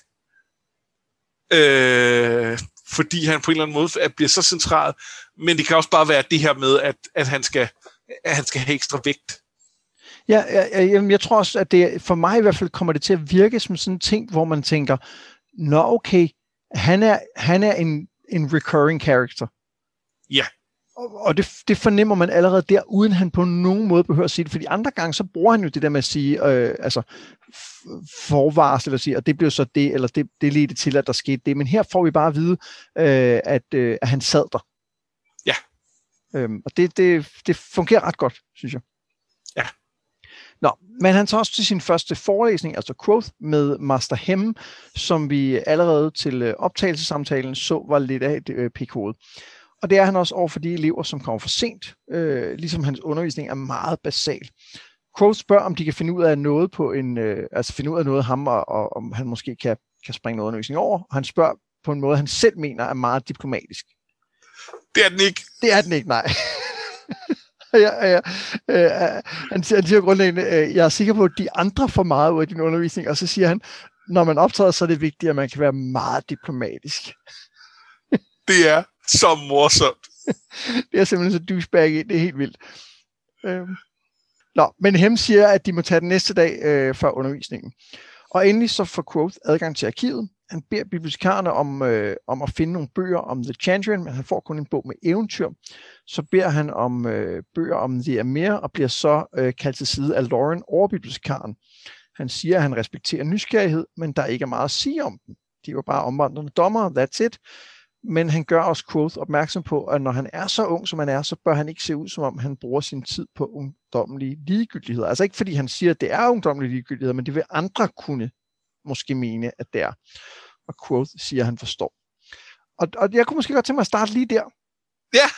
fordi han på en eller anden måde bliver så central, men det kan også bare være det her med, at han skal have ekstra vægt. Ja, jeg tror også, at det for mig i hvert fald kommer det til at virke som sådan en ting, hvor man tænker, nå okay, han er en recurring character. Ja. Og det fornemmer man allerede der, uden han på nogen måde behøver at sige det, fordi andre gange, så bruger han jo det der med at sige, forvarsel at sige, og det blev så det, eller det ledte til, at der skete det, men her får vi bare at vide, at han sad der. Ja. Og det fungerer ret godt, synes jeg. Ja. Nå, men han tager også til sin første forelæsning, altså Kvothe, med Master Hemme, som vi allerede til optagelsesamtalen så var lidt af et pikhoved. Og det er han også over for de elever, som kommer for sent, ligesom hans undervisning er meget basal. Kvothe spørger, om de kan finde ud af noget på en, finde ud af noget ham, og om han måske kan springe noget undervisning over. Han spørger på en måde, han selv mener er meget diplomatisk. Det er den ikke. Det er den ikke, nej. Ja. Han siger grundlæggende, jeg er sikker på, at de andre får meget ud af din undervisning, og så siger han, når man optræder, så er det vigtigt, at man kan være meget diplomatisk. Det er så morsomt. Det er simpelthen så douchebag i, det er helt vildt. Men Hemme siger, at de må tage den næste dag før undervisningen. Og endelig så får Kvothe adgang til arkivet. Han beder bibliotekarerne om at finde nogle bøger om The Chandrian, men han får kun en bog med eventyr. Så beder han om bøger om The Amyr, og bliver så kaldt til side af Lorren over bibliotekaren. Han siger, at han respekterer nysgerrighed, men der ikke er meget at sige om den. De var bare omvandrende dommere, that's it. Men han gør også Kvothe opmærksom på, at når han er så ung, som han er, så bør han ikke se ud, som om han bruger sin tid på ungdommelige ligegyldigheder. Altså ikke fordi han siger, at det er ungdommelige ligegyldigheder, men det vil andre kunne måske mene, at det er. Og Kvothe siger, at han forstår. Og jeg kunne måske godt tænke mig at starte lige der. Ja!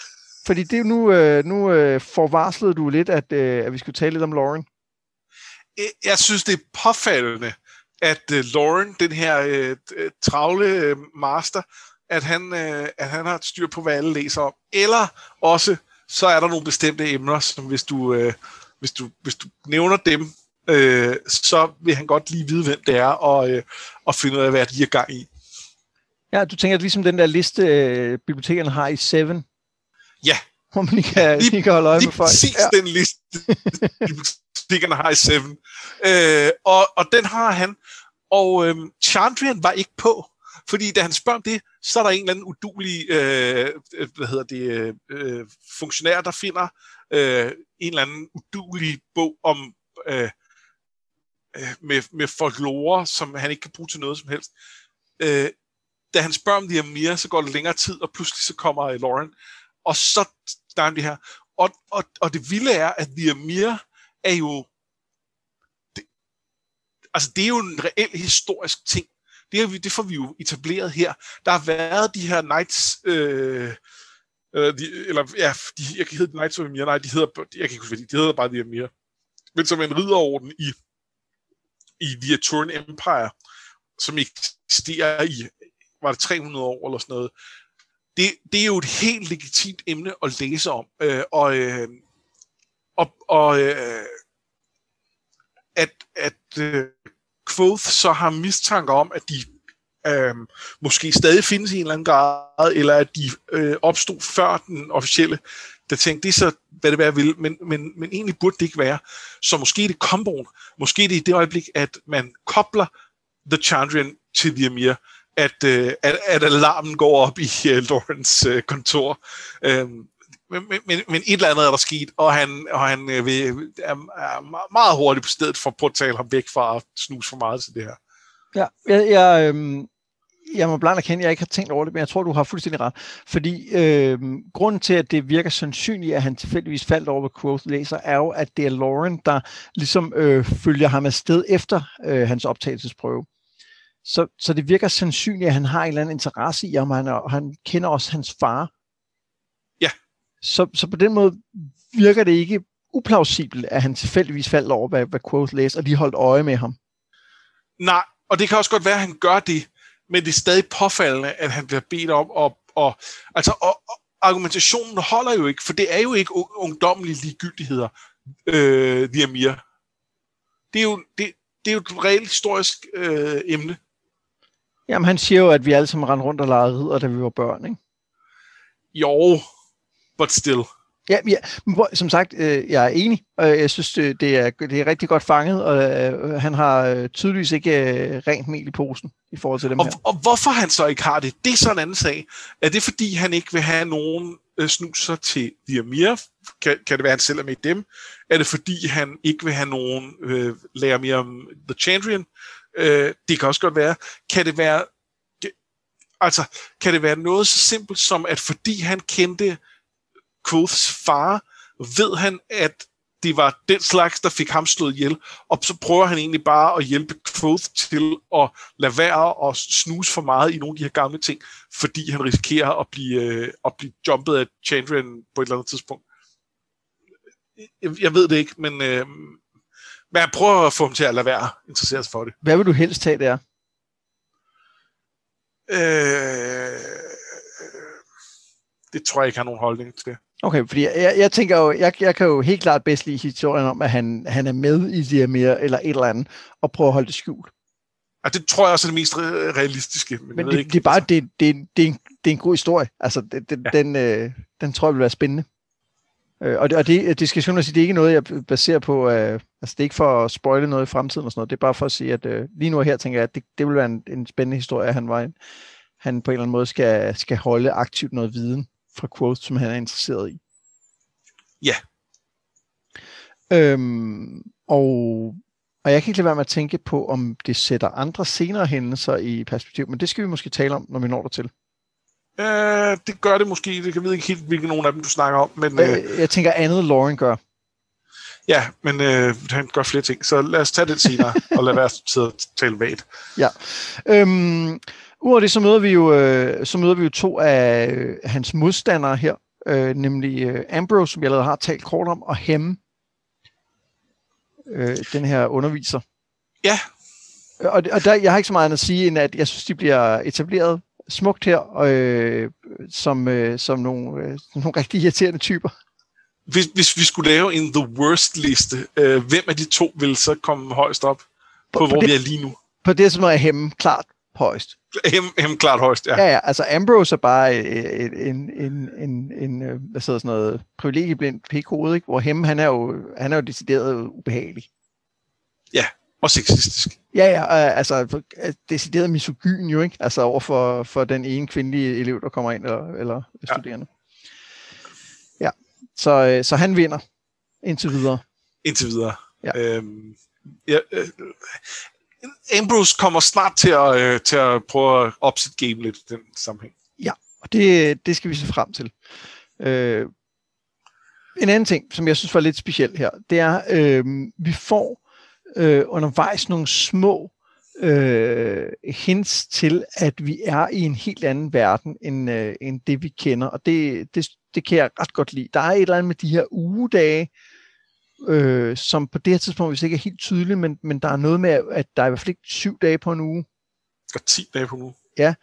Fordi det er nu forvarslede du lidt, at vi skulle tale lidt om Lorren. Jeg synes, det er påfaldende, at Lorren, den her travle master, at han har et styr på, hvad alle læser om. Eller også, så er der nogle bestemte emner, som hvis du nævner dem, så vil han godt lige vide, hvem det er, og finde ud af, hvad de er gang i. Ja, du tænker, at ligesom den der liste, bibliotekerne har i 7. Ja. Hvor man ikke kan holde øje med folk. Præcis ja. Den liste, bibliotekerne har i 7. Og den har han. Og Chandrian var ikke på. Fordi da han spørger om det, så er der en eller anden uduelig funktionær, der finder en eller anden uduelig bog om med folklore, som han ikke kan bruge til noget som helst. Da han spørger om de her mere, så går det længere tid, og pludselig så kommer Lorren, og så der er det her. Og det vilde er, at de her mere er jo... Det er jo en reel historisk ting. Det får vi jo etableret her. Der har været de her Knights, jeg kan hedde Knights of Amir, nej, jeg kan ikke huske, de hedder bare The Amyr. Men som en ridderorden i The Eturan Empire, som eksisterer i, var det 300 år eller sådan noget. Det er jo et helt legitimt emne at læse om, og at Kvothe så har mistanke om, at de måske stadig findes i en eller anden grad, eller at de opstod før den officielle, der tænkte, det er så, hvad det være vil, men egentlig burde det ikke være. Så måske det komboen, måske det er i det øjeblik, at man kobler The Chandrian til The Amyr, at alarmen går op i Lorens kontor. Men et eller andet er der sket, og han er meget hurtigt på stedet for at påtale ham væk fra at snuse for meget til det her. Ja, jeg må blandt erkende, at jeg ikke har tænkt over det, men jeg tror, du har fuldstændig ret. Fordi grunden til, at det virker sandsynligt, at han tilfældigvis faldt over, hvad Kvothe læser, er jo, at det er Lorren, der ligesom følger ham afsted efter hans optagelsesprøve. Så det virker sandsynligt, at han har en eller anden interesse i ham, og han kender også hans far. Så på den måde virker det ikke uplausibelt, at han tilfældigvis faldt over, hvad Kvothe læste, og de holdt øje med ham. Nej, og det kan også godt være, at han gør det, men det er stadig påfaldende, at han bliver bedt om, og argumentationen holder jo ikke, for det er jo ikke ungdommelige ligegyldigheder, The Amyr. Det er jo et reelt historisk emne. Jamen, han siger jo, at vi alle sammen rendte rundt og legede ridder, da vi var børn, ikke? Jo, but still. Ja, ja, som sagt, jeg er enig, og jeg synes, det er rigtig godt fanget, og han har tydeligvis ikke rent mel i posen i forhold til dem her. Og hvorfor han så ikke har det, det er sådan en anden sag. Er det, fordi han ikke vil have nogen snuser til The Amyr? Kan det være, han selv er med i dem? Er det, fordi han ikke vil have nogen lærer mere om The Chandrian? Det kan også godt være. Kan det være noget så simpelt som, at fordi han kendte Kvothes far, ved han, at det var den slags, der fik ham slået ihjel, og så prøver han egentlig bare at hjælpe Kvothe til at lade være og snuse for meget i nogle af de her gamle ting, fordi han risikerer at blive jumpet af Chandrian på et eller andet tidspunkt. Jeg ved det ikke, men jeg prøver at få ham til at lade være interesseret for det. Hvad vil du helst tage der? Det tror jeg ikke har nogen holdning til. Okay, fordi jeg tænker jo, jeg kan jo helt klart bedst lide historien om, at han er med i The Amyr eller et eller andet, og prøver at holde det skjult. Ja, det tror jeg også er det mest realistiske. Men det er bare, det er en god historie. Altså, den tror jeg vil være spændende. Og det skal simpelthen sige, det er ikke noget, jeg baserer på, altså det er ikke for at spoile noget i fremtiden og sådan noget, det er bare for at sige, at lige nu her tænker jeg, at det vil være en spændende historie, at han på en eller anden måde skal holde aktivt noget viden fra Kvothe, som han er interesseret i. Ja. Yeah. Og jeg kan ikke lade være med at tænke på, om det sætter andre senere hændelser i perspektiv, men det skal vi måske tale om, når vi når dertil. Det gør det måske. Jeg ved ikke helt, hvilke nogen af dem, du snakker om. Men, jeg tænker, andet Lorren gør. Ja, men han gør flere ting, så lad os tage det senere, og lad være at tale vagt. Ja. Udover det, så møder vi jo to af hans modstandere her, nemlig Ambrose, som jeg allerede har talt kort om, og Hemme, den her underviser. Ja. Og der, jeg har ikke så meget andet at sige, end at jeg synes, de bliver etableret smukt her, som nogle rigtig irriterende typer. Hvis vi skulle lave en the worst liste, hvem af de to vil så komme højst op på hvor det, vi er lige nu? På det, som er Hemme, klart. Højst. Hemme klart højst, ja. Ja, altså Ambrose er bare en hvad hedder sådan noget, privilegieblind pikhoved, ikke? Hvor Hemme, han er jo decideret ubehagelig. Ja, og sexistisk. Ja, altså decideret misogyn jo, ikke? Altså overfor for den ene kvindelige elev, der kommer ind, eller studerende. Ja, så han vinder indtil videre. Ja. Ambrose kommer snart til at prøve at opsætte game lidt i den sammenhæng. Ja, og det skal vi se frem til. En anden ting, som jeg synes var lidt speciel her, det er, vi får undervejs nogle små hints til, at vi er i en helt anden verden, end det vi kender, og det kan jeg ret godt lide. Der er et eller andet med de her ugedage, som på det her tidspunkt hvis ikke er helt tydeligt, men der er noget med, at der er i hvert fald ikke 7 dage på en uge. Og 10 dage på en uge. Ja,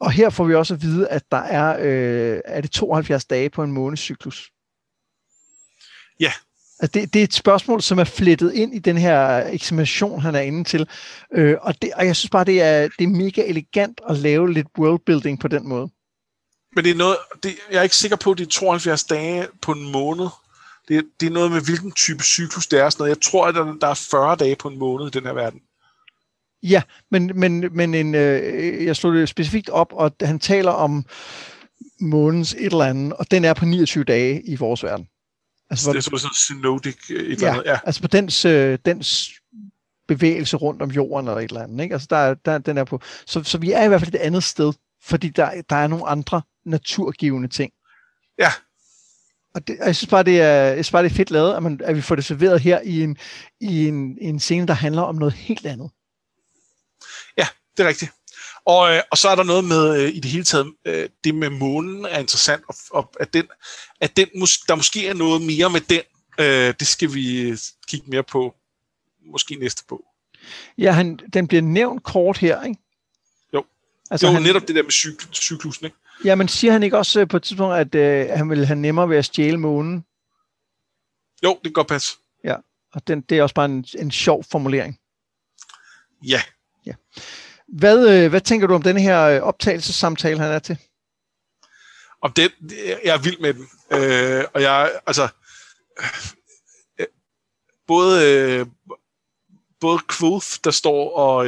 og her får vi også at vide, at der er det 72 dage på en månedscyklus. Ja. Altså det er et spørgsmål, som er flettet ind i den her eksamination, han er inde til. Og jeg synes bare, det er mega elegant at lave lidt worldbuilding på den måde. Men det er noget, jeg er ikke sikker på, at det er 72 dage på en måned. Det er noget med, hvilken type cyklus det er. Sådan noget. Jeg tror, at der er 40 dage på en måned i den her verden. Ja, men jeg slog det specifikt op, og han taler om månens et eller andet, og den er på 29 dage i vores verden. Altså, det er sådan synodic et eller andet. Ja, altså på dens bevægelse rundt om jorden eller et eller andet. Ikke? Altså den er på, så vi er i hvert fald et andet sted, fordi der er nogle andre naturgivende ting. Ja. Og jeg synes bare, det er fedt lavet, at vi får det serveret her i en scene, der handler om noget helt andet. Ja, det er rigtigt. Og så er der noget med, i det hele taget, det med månen er interessant, og at der måske er noget mere med den, det skal vi kigge mere på, måske næste bog. Ja, den bliver nævnt kort her, ikke? Jo, altså, jo netop det der med cyklusen, ikke? Ja, men siger han ikke også på et tidspunkt, at han ville have nemmere ved at stjæle månen? Jo, det kan godt passe. Ja, og det er også bare en sjov formulering. Ja. Hvad tænker du om den her optagelsessamtale, han er til? Om den, jeg er vild med den. Og jeg, altså, både Kvothe, der står, og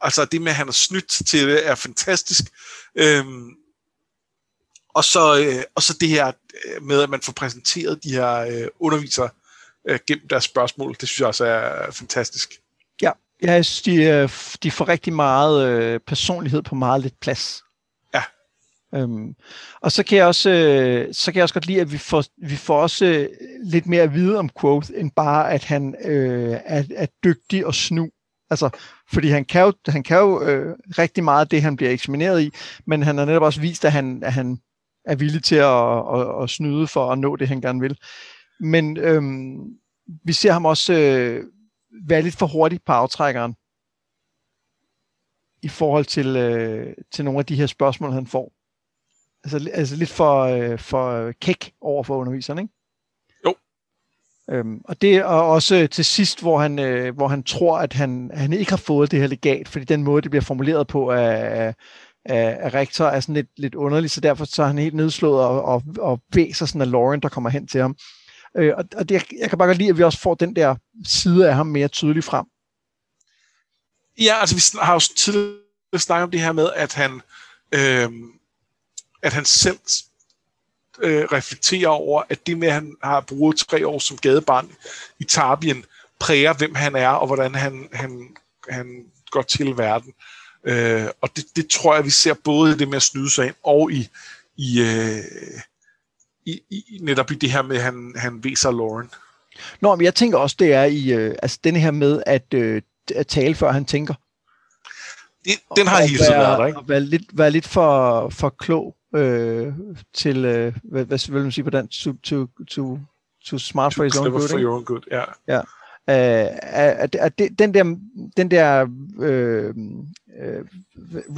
altså det med, at han er snydt til det, er fantastisk. Og så det her med, at man får præsenteret de her undervisere gennem deres spørgsmål, det synes jeg også er fantastisk. Ja, jeg synes, de får rigtig meget personlighed på meget lidt plads. Ja. Og så kan jeg også godt lide, at vi får også lidt mere at vide om Kvothe, end bare at han er dygtig og snu. Altså, fordi han kan jo rigtig meget af det, han bliver eksamineret i, men han har netop også vist, at han er villig til at snyde for at nå det, han gerne vil. Men vi ser ham også være lidt for hurtigt på aftrækkeren i forhold til nogle af de her spørgsmål, han får. Altså lidt for kæk over for underviseren, ikke? Og det er også til sidst, hvor han tror, at han ikke har fået det her legat, fordi den måde, det bliver formuleret på af rektor, er sådan lidt underlig, så derfor så er han helt nedslået og væser sådan af Lorren, der kommer hen til ham. Og det, jeg kan bare godt lide, at vi også får den der side af ham mere tydeligt frem. Ja, altså vi har jo tidligere snakket om det her med, at han selv reflekterer over, at det med, at han har brugt 3 år som gadebarn i Tarbean, præger, hvem han er, og hvordan han går til verden. Og det tror jeg, vi ser både i det med at snyde sig ind, og i netop i det her med, at han viser Lorren. Nå, men jeg tænker også, det er i den her med at tale, før han tænker. Den har hele tiden været der, ikke? Være lidt for klog. Til, hvad vil man sige på dansk, to smart for his own good, for your own good, yeah. Ja. Den der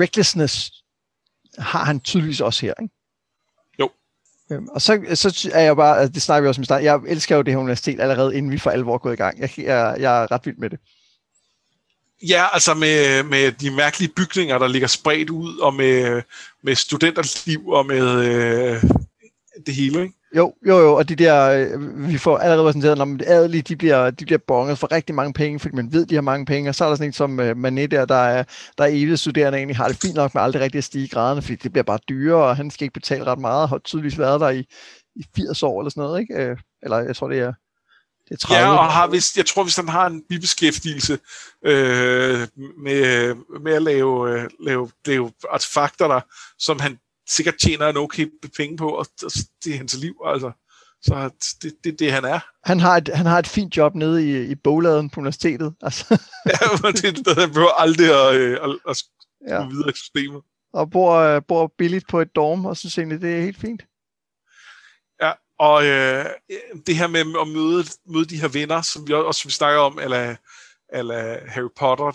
recklessness har han tydeligvis også her, ikke? Jo. Og så er jeg bare, det snakker vi også om i starten, jeg elsker jo det her universitet allerede, inden vi for alvor er gået i gang. Jeg er ret vild med det. Ja, altså med de mærkelige bygninger, der ligger spredt ud, og med studenters liv, og med det hele, ikke? Jo, og de der, vi får allerede præsenteret, at adelige, de bliver bonget for rigtig mange penge, fordi man ved, de har mange penge, og så er der sådan en som Manet der er evigt studerende, egentlig har det fint nok med aldrig rigtig at stige graderne, fordi det bliver bare dyrere, og han skal ikke betale ret meget, og har tydeligvis været der i 80 år, eller sådan noget, ikke? Eller jeg tror, det er... Ja, og jeg tror, hvis han har en bibeskæftigelse med at lave artefakter, der, som han sikkert tjener en okay penge på, og det er hans liv, altså. Så det han er. Han har et fint job nede i bogladen på universitetet. Altså. Ja, han behøver aldrig at gå videre i systemet. Og bor billigt på et dorm, og synes egentlig, det er helt fint. Og det her med at møde de her venner, som vi også snakker om, eller Harry Potter,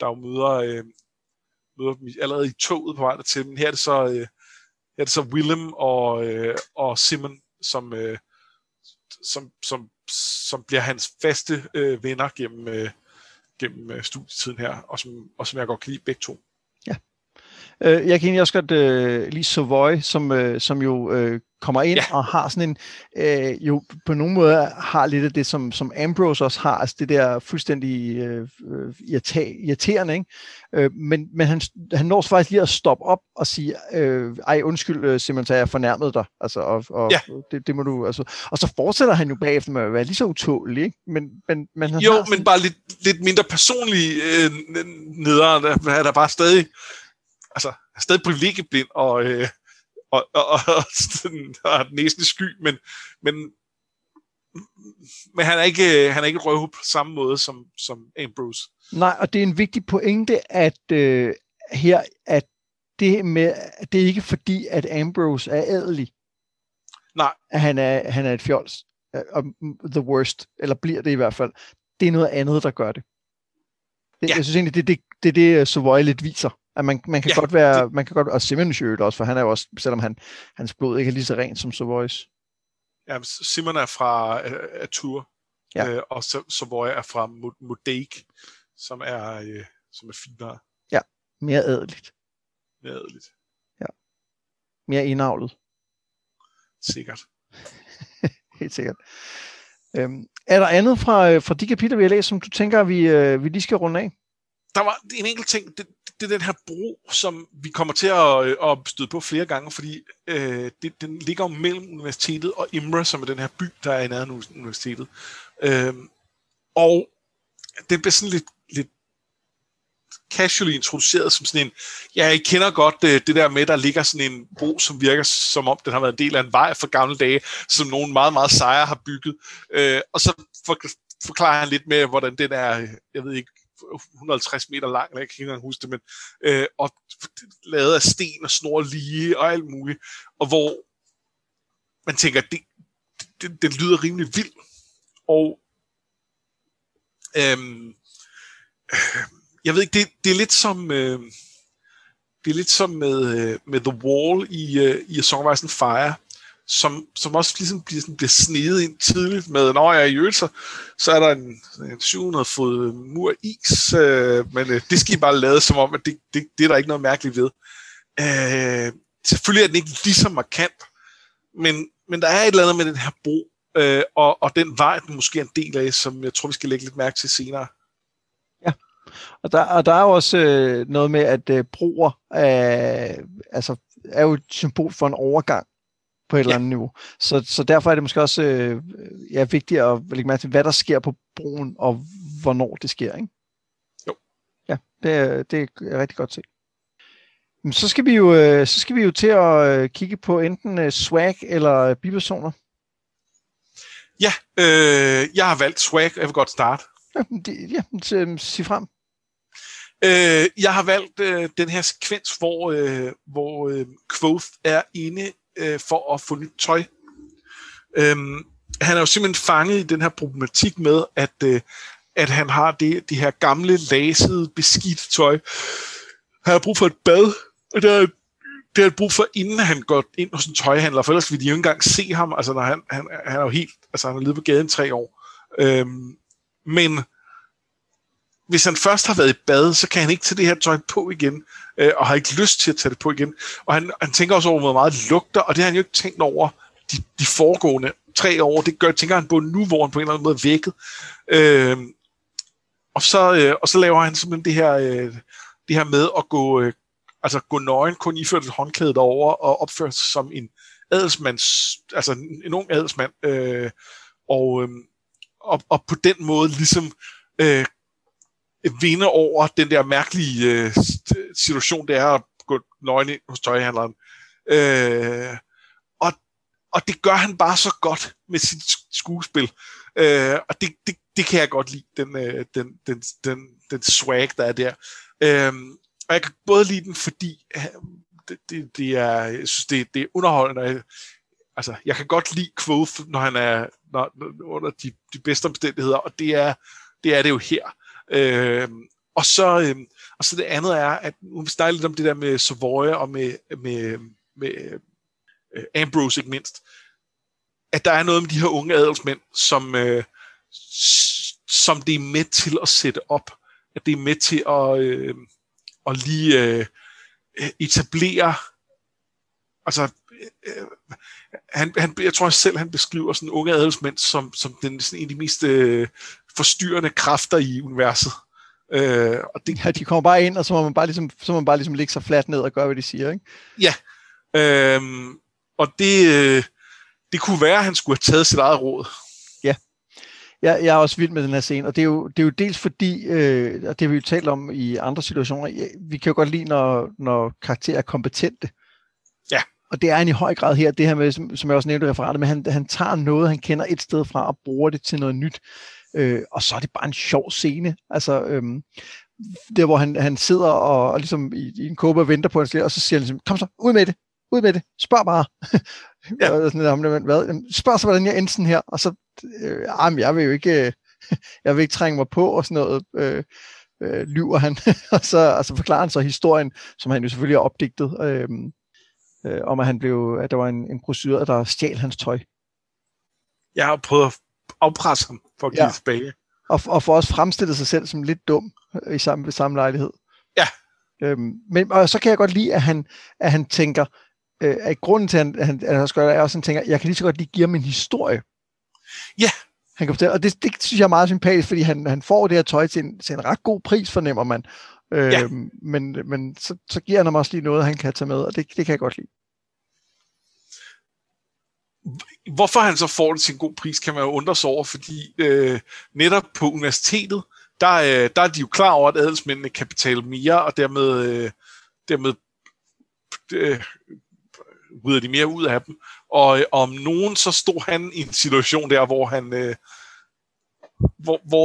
der jo møder dem allerede i toget på vej til. Men her er det så, Willem og Simmons, som bliver hans faste venner gennem studietiden her, og som jeg godt kan lide begge to. Ja. Jeg kan egentlig også godt lide Sovoy, som jo kommer ind, ja, og har sådan en, jo på nogle måder har lidt af det, som Ambrose også har, altså det der fuldstændig irriterende, ikke? Men han når faktisk lige at stoppe op og sige, ej undskyld Simmons, jeg fornærmede dig, altså, og ja, det må du, altså, og så fortsætter han jo bagefter med at være lige så utålig, ikke? Men han jo, men sådan, bare lidt mindre personlig nederen, der bare stadig, altså stadig privilegieblind og næsten sky, men han er ikke røvhul på samme måde som Ambrose. Nej, og det er en vigtig pointe, at her, at det med, det er ikke fordi, at Ambrose er adelig. Nej. At han er et fjols. The worst, eller bliver det i hvert fald. Det er noget andet, der gør det. Ja. Jeg synes egentlig, det Sovoy lidt viser. At man kan, ja, godt være, det, man kan godt, og Simmons jo også, for han er jo også, selvom hans blod ikke er lige så rent som Sovoys. Ja, Simmons er fra Atur, ja, og Sovoy er fra Modik, som er finere. Ja, Mere adeligt. Mere adeligt. Ja. Mere indavlet. Sikkert. Helt sikkert. Er der andet fra de kapitler, vi har læst, som du tænker, vi lige skal runde af? Der var en enkelt ting. Det er den her bro, som vi kommer til at støde på flere gange, fordi den ligger mellem universitetet og Imre, som er den her by, der er i nærheden af universitetet. Og det bliver sådan lidt casually introduceret som sådan en, ja, I kender godt det der med, der ligger sådan en bro, som virker som om, den har været en del af en vej fra gamle dage, som nogle meget, meget sejre har bygget. Og så forklarer han lidt med, hvordan den er, jeg ved ikke, 150 meter lang, jeg kan ikke engang huske det, men og lavet af sten og snor lige og alt muligt, og hvor man tænker, det lyder rimelig vildt, og jeg ved ikke, det er lidt som med The Wall i A Song of Ice and Fire, som også ligesom bliver snedet ind tidligt med, når jeg er i øvelser, så er der en 700-fod mur is, men det skal I bare lade som om, at det er der ikke noget mærkeligt ved. Selvfølgelig er den ikke lige så markant, men der er et eller andet med den her bro, og den vej, den måske er en del af, som jeg tror, vi skal lægge lidt mærke til senere. Ja, og der er jo også noget med, at broer altså er jo et symbol for en overgang, på et eller andet niveau. Så derfor er det måske også vigtigt at lægge mærke til, hvad der sker på broen, og hvornår det sker, ikke? Jo. Ja, det er rigtig godt set. Men så skal vi jo til at kigge på enten swag eller bipersoner. Ja, jeg har valgt swag, og jeg vil godt starte. Ja, sig frem. Jeg har valgt den her sekvens, hvor Kvothe er inde for at få nyt tøj. Han er jo simpelthen fanget i den her problematik med, at han har det her gamle, lasede, beskidte tøj. Han har brug for et bad, og det har han brug for, inden han går ind hos en tøjhandler, for ellers vil de jo ikke engang se ham, altså når han er jo helt, altså han har levet på gaden 3 år. Men hvis han først har været i bad, så kan han ikke tage det her tøj på igen, og har ikke lyst til at tage det på igen. Og han tænker også over, hvor meget lugter, og det har han jo ikke tænkt over de foregående 3 år. Det tænker han på nu, hvor han på en eller anden måde er vækket. Og så laver han simpelthen det her med at gå nøgen, kun iført et håndklæde derover og opføre sig som en ung adelsmand. Og på den måde ligesom vinde over den der mærkelige situation, det er at gå nøgen ind hos tøjhandleren. Og det gør han bare så godt med sit skuespil. Og det kan jeg godt lide, den swag, der er der. Og jeg kan både lide den, fordi jeg synes, det er underholdende. Altså, jeg kan godt lide Kvothe, når han er under de bedste omstændigheder, og det er det jo her. Og så det andet er, at nu vi snakker lidt om det der med Sovoy og med Ambrose ikke mindst, at der er noget med de her unge adelsmænd, som det er med til at sætte op, at det er med til at lige etablere, altså jeg tror selv, han beskriver sådan unge adelsmænd som den sådan en af de mest forstyrrende kræfter i universet. Og det, ja, de kommer bare ind, og så må man bare ligesom lægge sig fladt ned og gøre, hvad de siger, ikke? Ja. Og det kunne være, at han skulle have taget sit eget råd. Ja. Jeg er også vild med den her scene, og det er jo dels fordi, og det har vi jo talt om i andre situationer, vi kan jo godt lide, når karakterer er kompetente. Ja. Og det er han i høj grad her, det her med, som jeg også nævnte i referatet, men han tager noget, han kender et sted fra, og bruger det til noget nyt. Og så er det bare en sjov scene, altså der hvor han sidder og ligesom i en kåbe og venter på en slæder, og så siger han ligesom, kom så, ud med det, spørg bare. Ja. Og sådan, hvad? Spørg så, hvordan jeg endte sådan her, og så, jeg vil jo ikke, jeg vil ikke trænge mig på, og sådan noget, lyver han, og så forklarer han så historien, som han jo selvfølgelig har opdigtet, om at der var en prostitueret, der stjal hans tøj. Jeg har prøvet at afpresse ham for at give tilbage. Og for også fremstillet sig selv som lidt dum ved samme lejlighed. Ja. Men, og så kan jeg godt lide, at han tænker, at grunden til, at han også gør det, er også, at han tænker, jeg kan lige så godt lige give ham en historie. Ja. Yeah. Han kan fortælle, og det synes jeg er meget sympatisk, fordi han får det her tøj til en ret god pris, fornemmer man. Ja. Men så giver han ham også lige noget, han kan tage med, og det kan jeg godt lide. Hvorfor han så får det til en god pris, kan man jo undre sig over, fordi netop på universitetet, der er de jo klar over, at adelsmændene kan betale mere, og dermed ryder de mere ud af dem. Og om nogen, så stod han i en situation der, hvor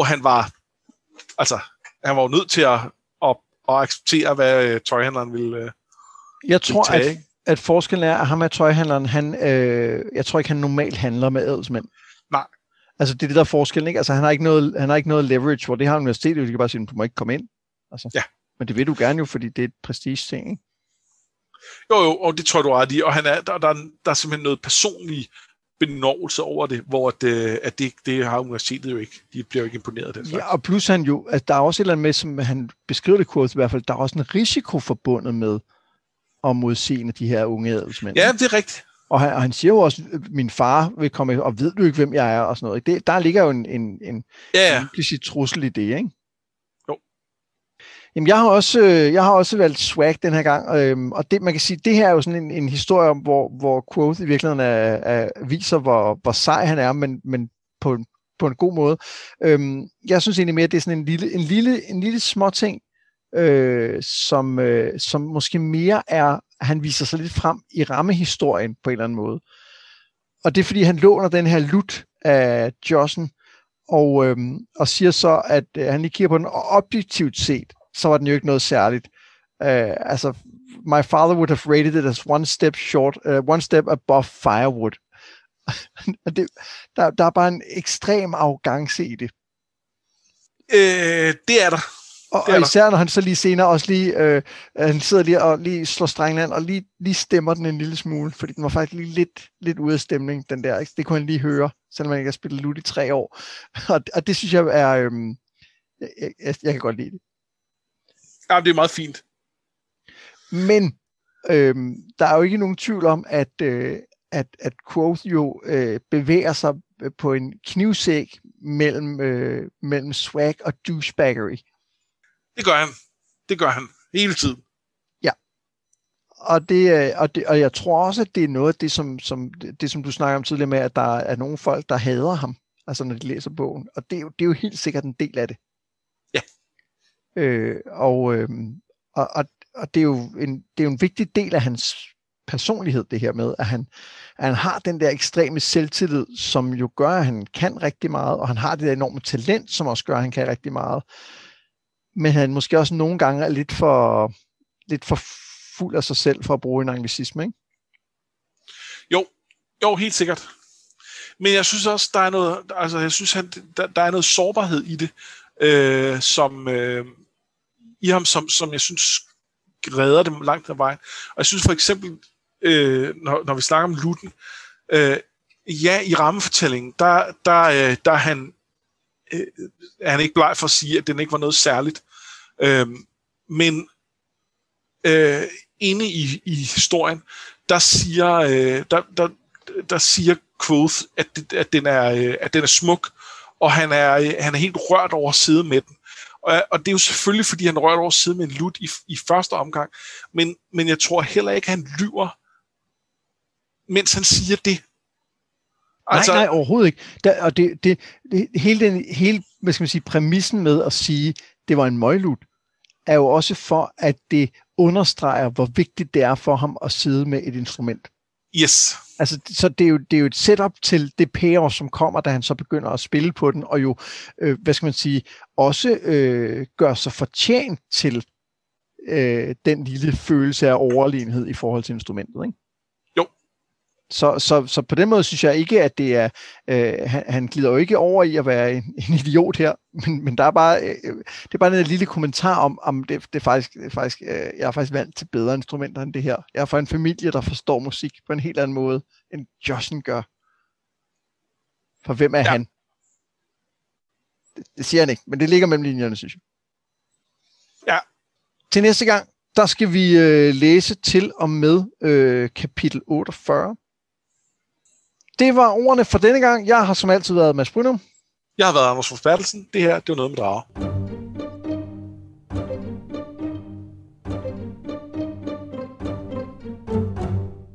han var, altså, han var jo nødt til at acceptere, hvad tøjhandleren ville. Jeg tror, tage. At forskellen er, at ham af tøjhandleren, jeg tror ikke, han normalt handler med adelsmænd. Nej. Altså, det er det, der er forskellen, ikke? Altså, han har ikke noget leverage, hvor det har universitetet, de kan bare sige, du må ikke komme ind. Altså. Ja. Men det vil du gerne jo, fordi det er et prestige-ting, ikke? Jo, og det tror du ret i, og han er, der er simpelthen noget personlig benovelse over det, hvor det har universitetet jo ikke. De bliver jo ikke imponeret af den slags. Ja, og plus han jo, at der er også et eller andet med, som han beskriver det kurset i hvert fald, der er også en risiko forbundet med at modsigende de her unge adelsmænd. Ja, det er rigtigt. Og han siger jo også, min far vil komme, og ved du ikke, hvem jeg er, og sådan noget. Det, der ligger jo en implicit trussel i det, ikke? Jamen, jeg har også valgt swag den her gang, og det, man kan sige, det her er jo sådan en historie om, hvor Kvothe i virkeligheden viser, hvor sej han er, men på en god måde. Jeg synes egentlig mere, at det er sådan en lille små ting, som måske mere er, han viser sig lidt frem i rammehistorien på en eller anden måde. Og det er, fordi han låner den her lut af Jossen, og siger så, at han lige kigger på den, og objektivt set, så var den jo ikke noget særligt. Altså, my father would have rated it as one step above firewood. Der er bare en ekstrem arrogance i det. Det er der. Og især når han så lige senere også lige, han sidder lige og lige slår strengen an, og lige stemmer den en lille smule, fordi den var faktisk lige lidt ude af stemning, den der. Det kunne han lige høre, selvom han ikke har spillet lut i 3 år. Og det synes jeg er, jeg kan godt lide det. Ja, det er meget fint. Men der er jo ikke nogen tvivl om, at Kvothe jo bevæger sig på en knivsæk mellem swag og douchebaggery. Det gør han. Hele tiden. Ja. Og jeg tror også, at det er noget af det, som du snakker om tidligere med, at der er nogle folk, der hader ham, altså når de læser bogen. Og det er jo helt sikkert en del af det. Ja. Og det er jo en vigtig del af hans personlighed, det her med, at han har den der ekstreme selvtillid, som jo gør, at han kan rigtig meget, og han har det der enorme talent, som også gør, at han kan rigtig meget. Men han måske også nogle gange er lidt for fuld af sig selv for at bruge en anglicisme, ikke? Jo, helt sikkert. Men jeg synes også, der er noget, altså jeg synes, der er noget sårbarhed i det, i ham, som jeg synes redder dem langt ad vejen. Og jeg synes for eksempel, når vi snakker om Lutten, i rammefortællingen, der er han, han er ikke bleg for at sige, at den ikke var noget særligt. Men inde i historien, der siger Kvothe, at den er smuk, og han er helt rørt over at sidde med den. Og det er jo selvfølgelig, fordi han rørt over at sidde med en lut i første omgang. Men jeg tror heller ikke, han lyver, mens han siger det. Altså, nej, overhovedet ikke. Og hele hvad skal man sige, præmissen med at sige, det var en møglut, er jo også for, at det understreger, hvor vigtigt det er for ham at sidde med et instrument. Yes. Altså, så det er jo et setup til det payoff, som kommer, da han så begynder at spille på den, og jo, hvad skal man sige, også gør sig fortjent til den lille følelse af overlegenhed i forhold til instrumentet, ikke? Så på den måde synes jeg ikke, at det er, han glider jo ikke over i at være en idiot her, men der er bare, det er bare en lille kommentar om det er faktisk, jeg er faktisk vant til bedre instrumenter end det her. Jeg er fra en familie, der forstår musik på en helt anden måde, end Jossen gør. For hvem er han? Det siger han ikke, men det ligger mellem linjerne, synes jeg. Ja. Til næste gang, Der skal vi læse til og med kapitel 48. Det var ordene for denne gang. Jeg har som altid været Mads Bryndum. Jeg har været Anders Fosk Bertelsen. Det her, det var noget med drager.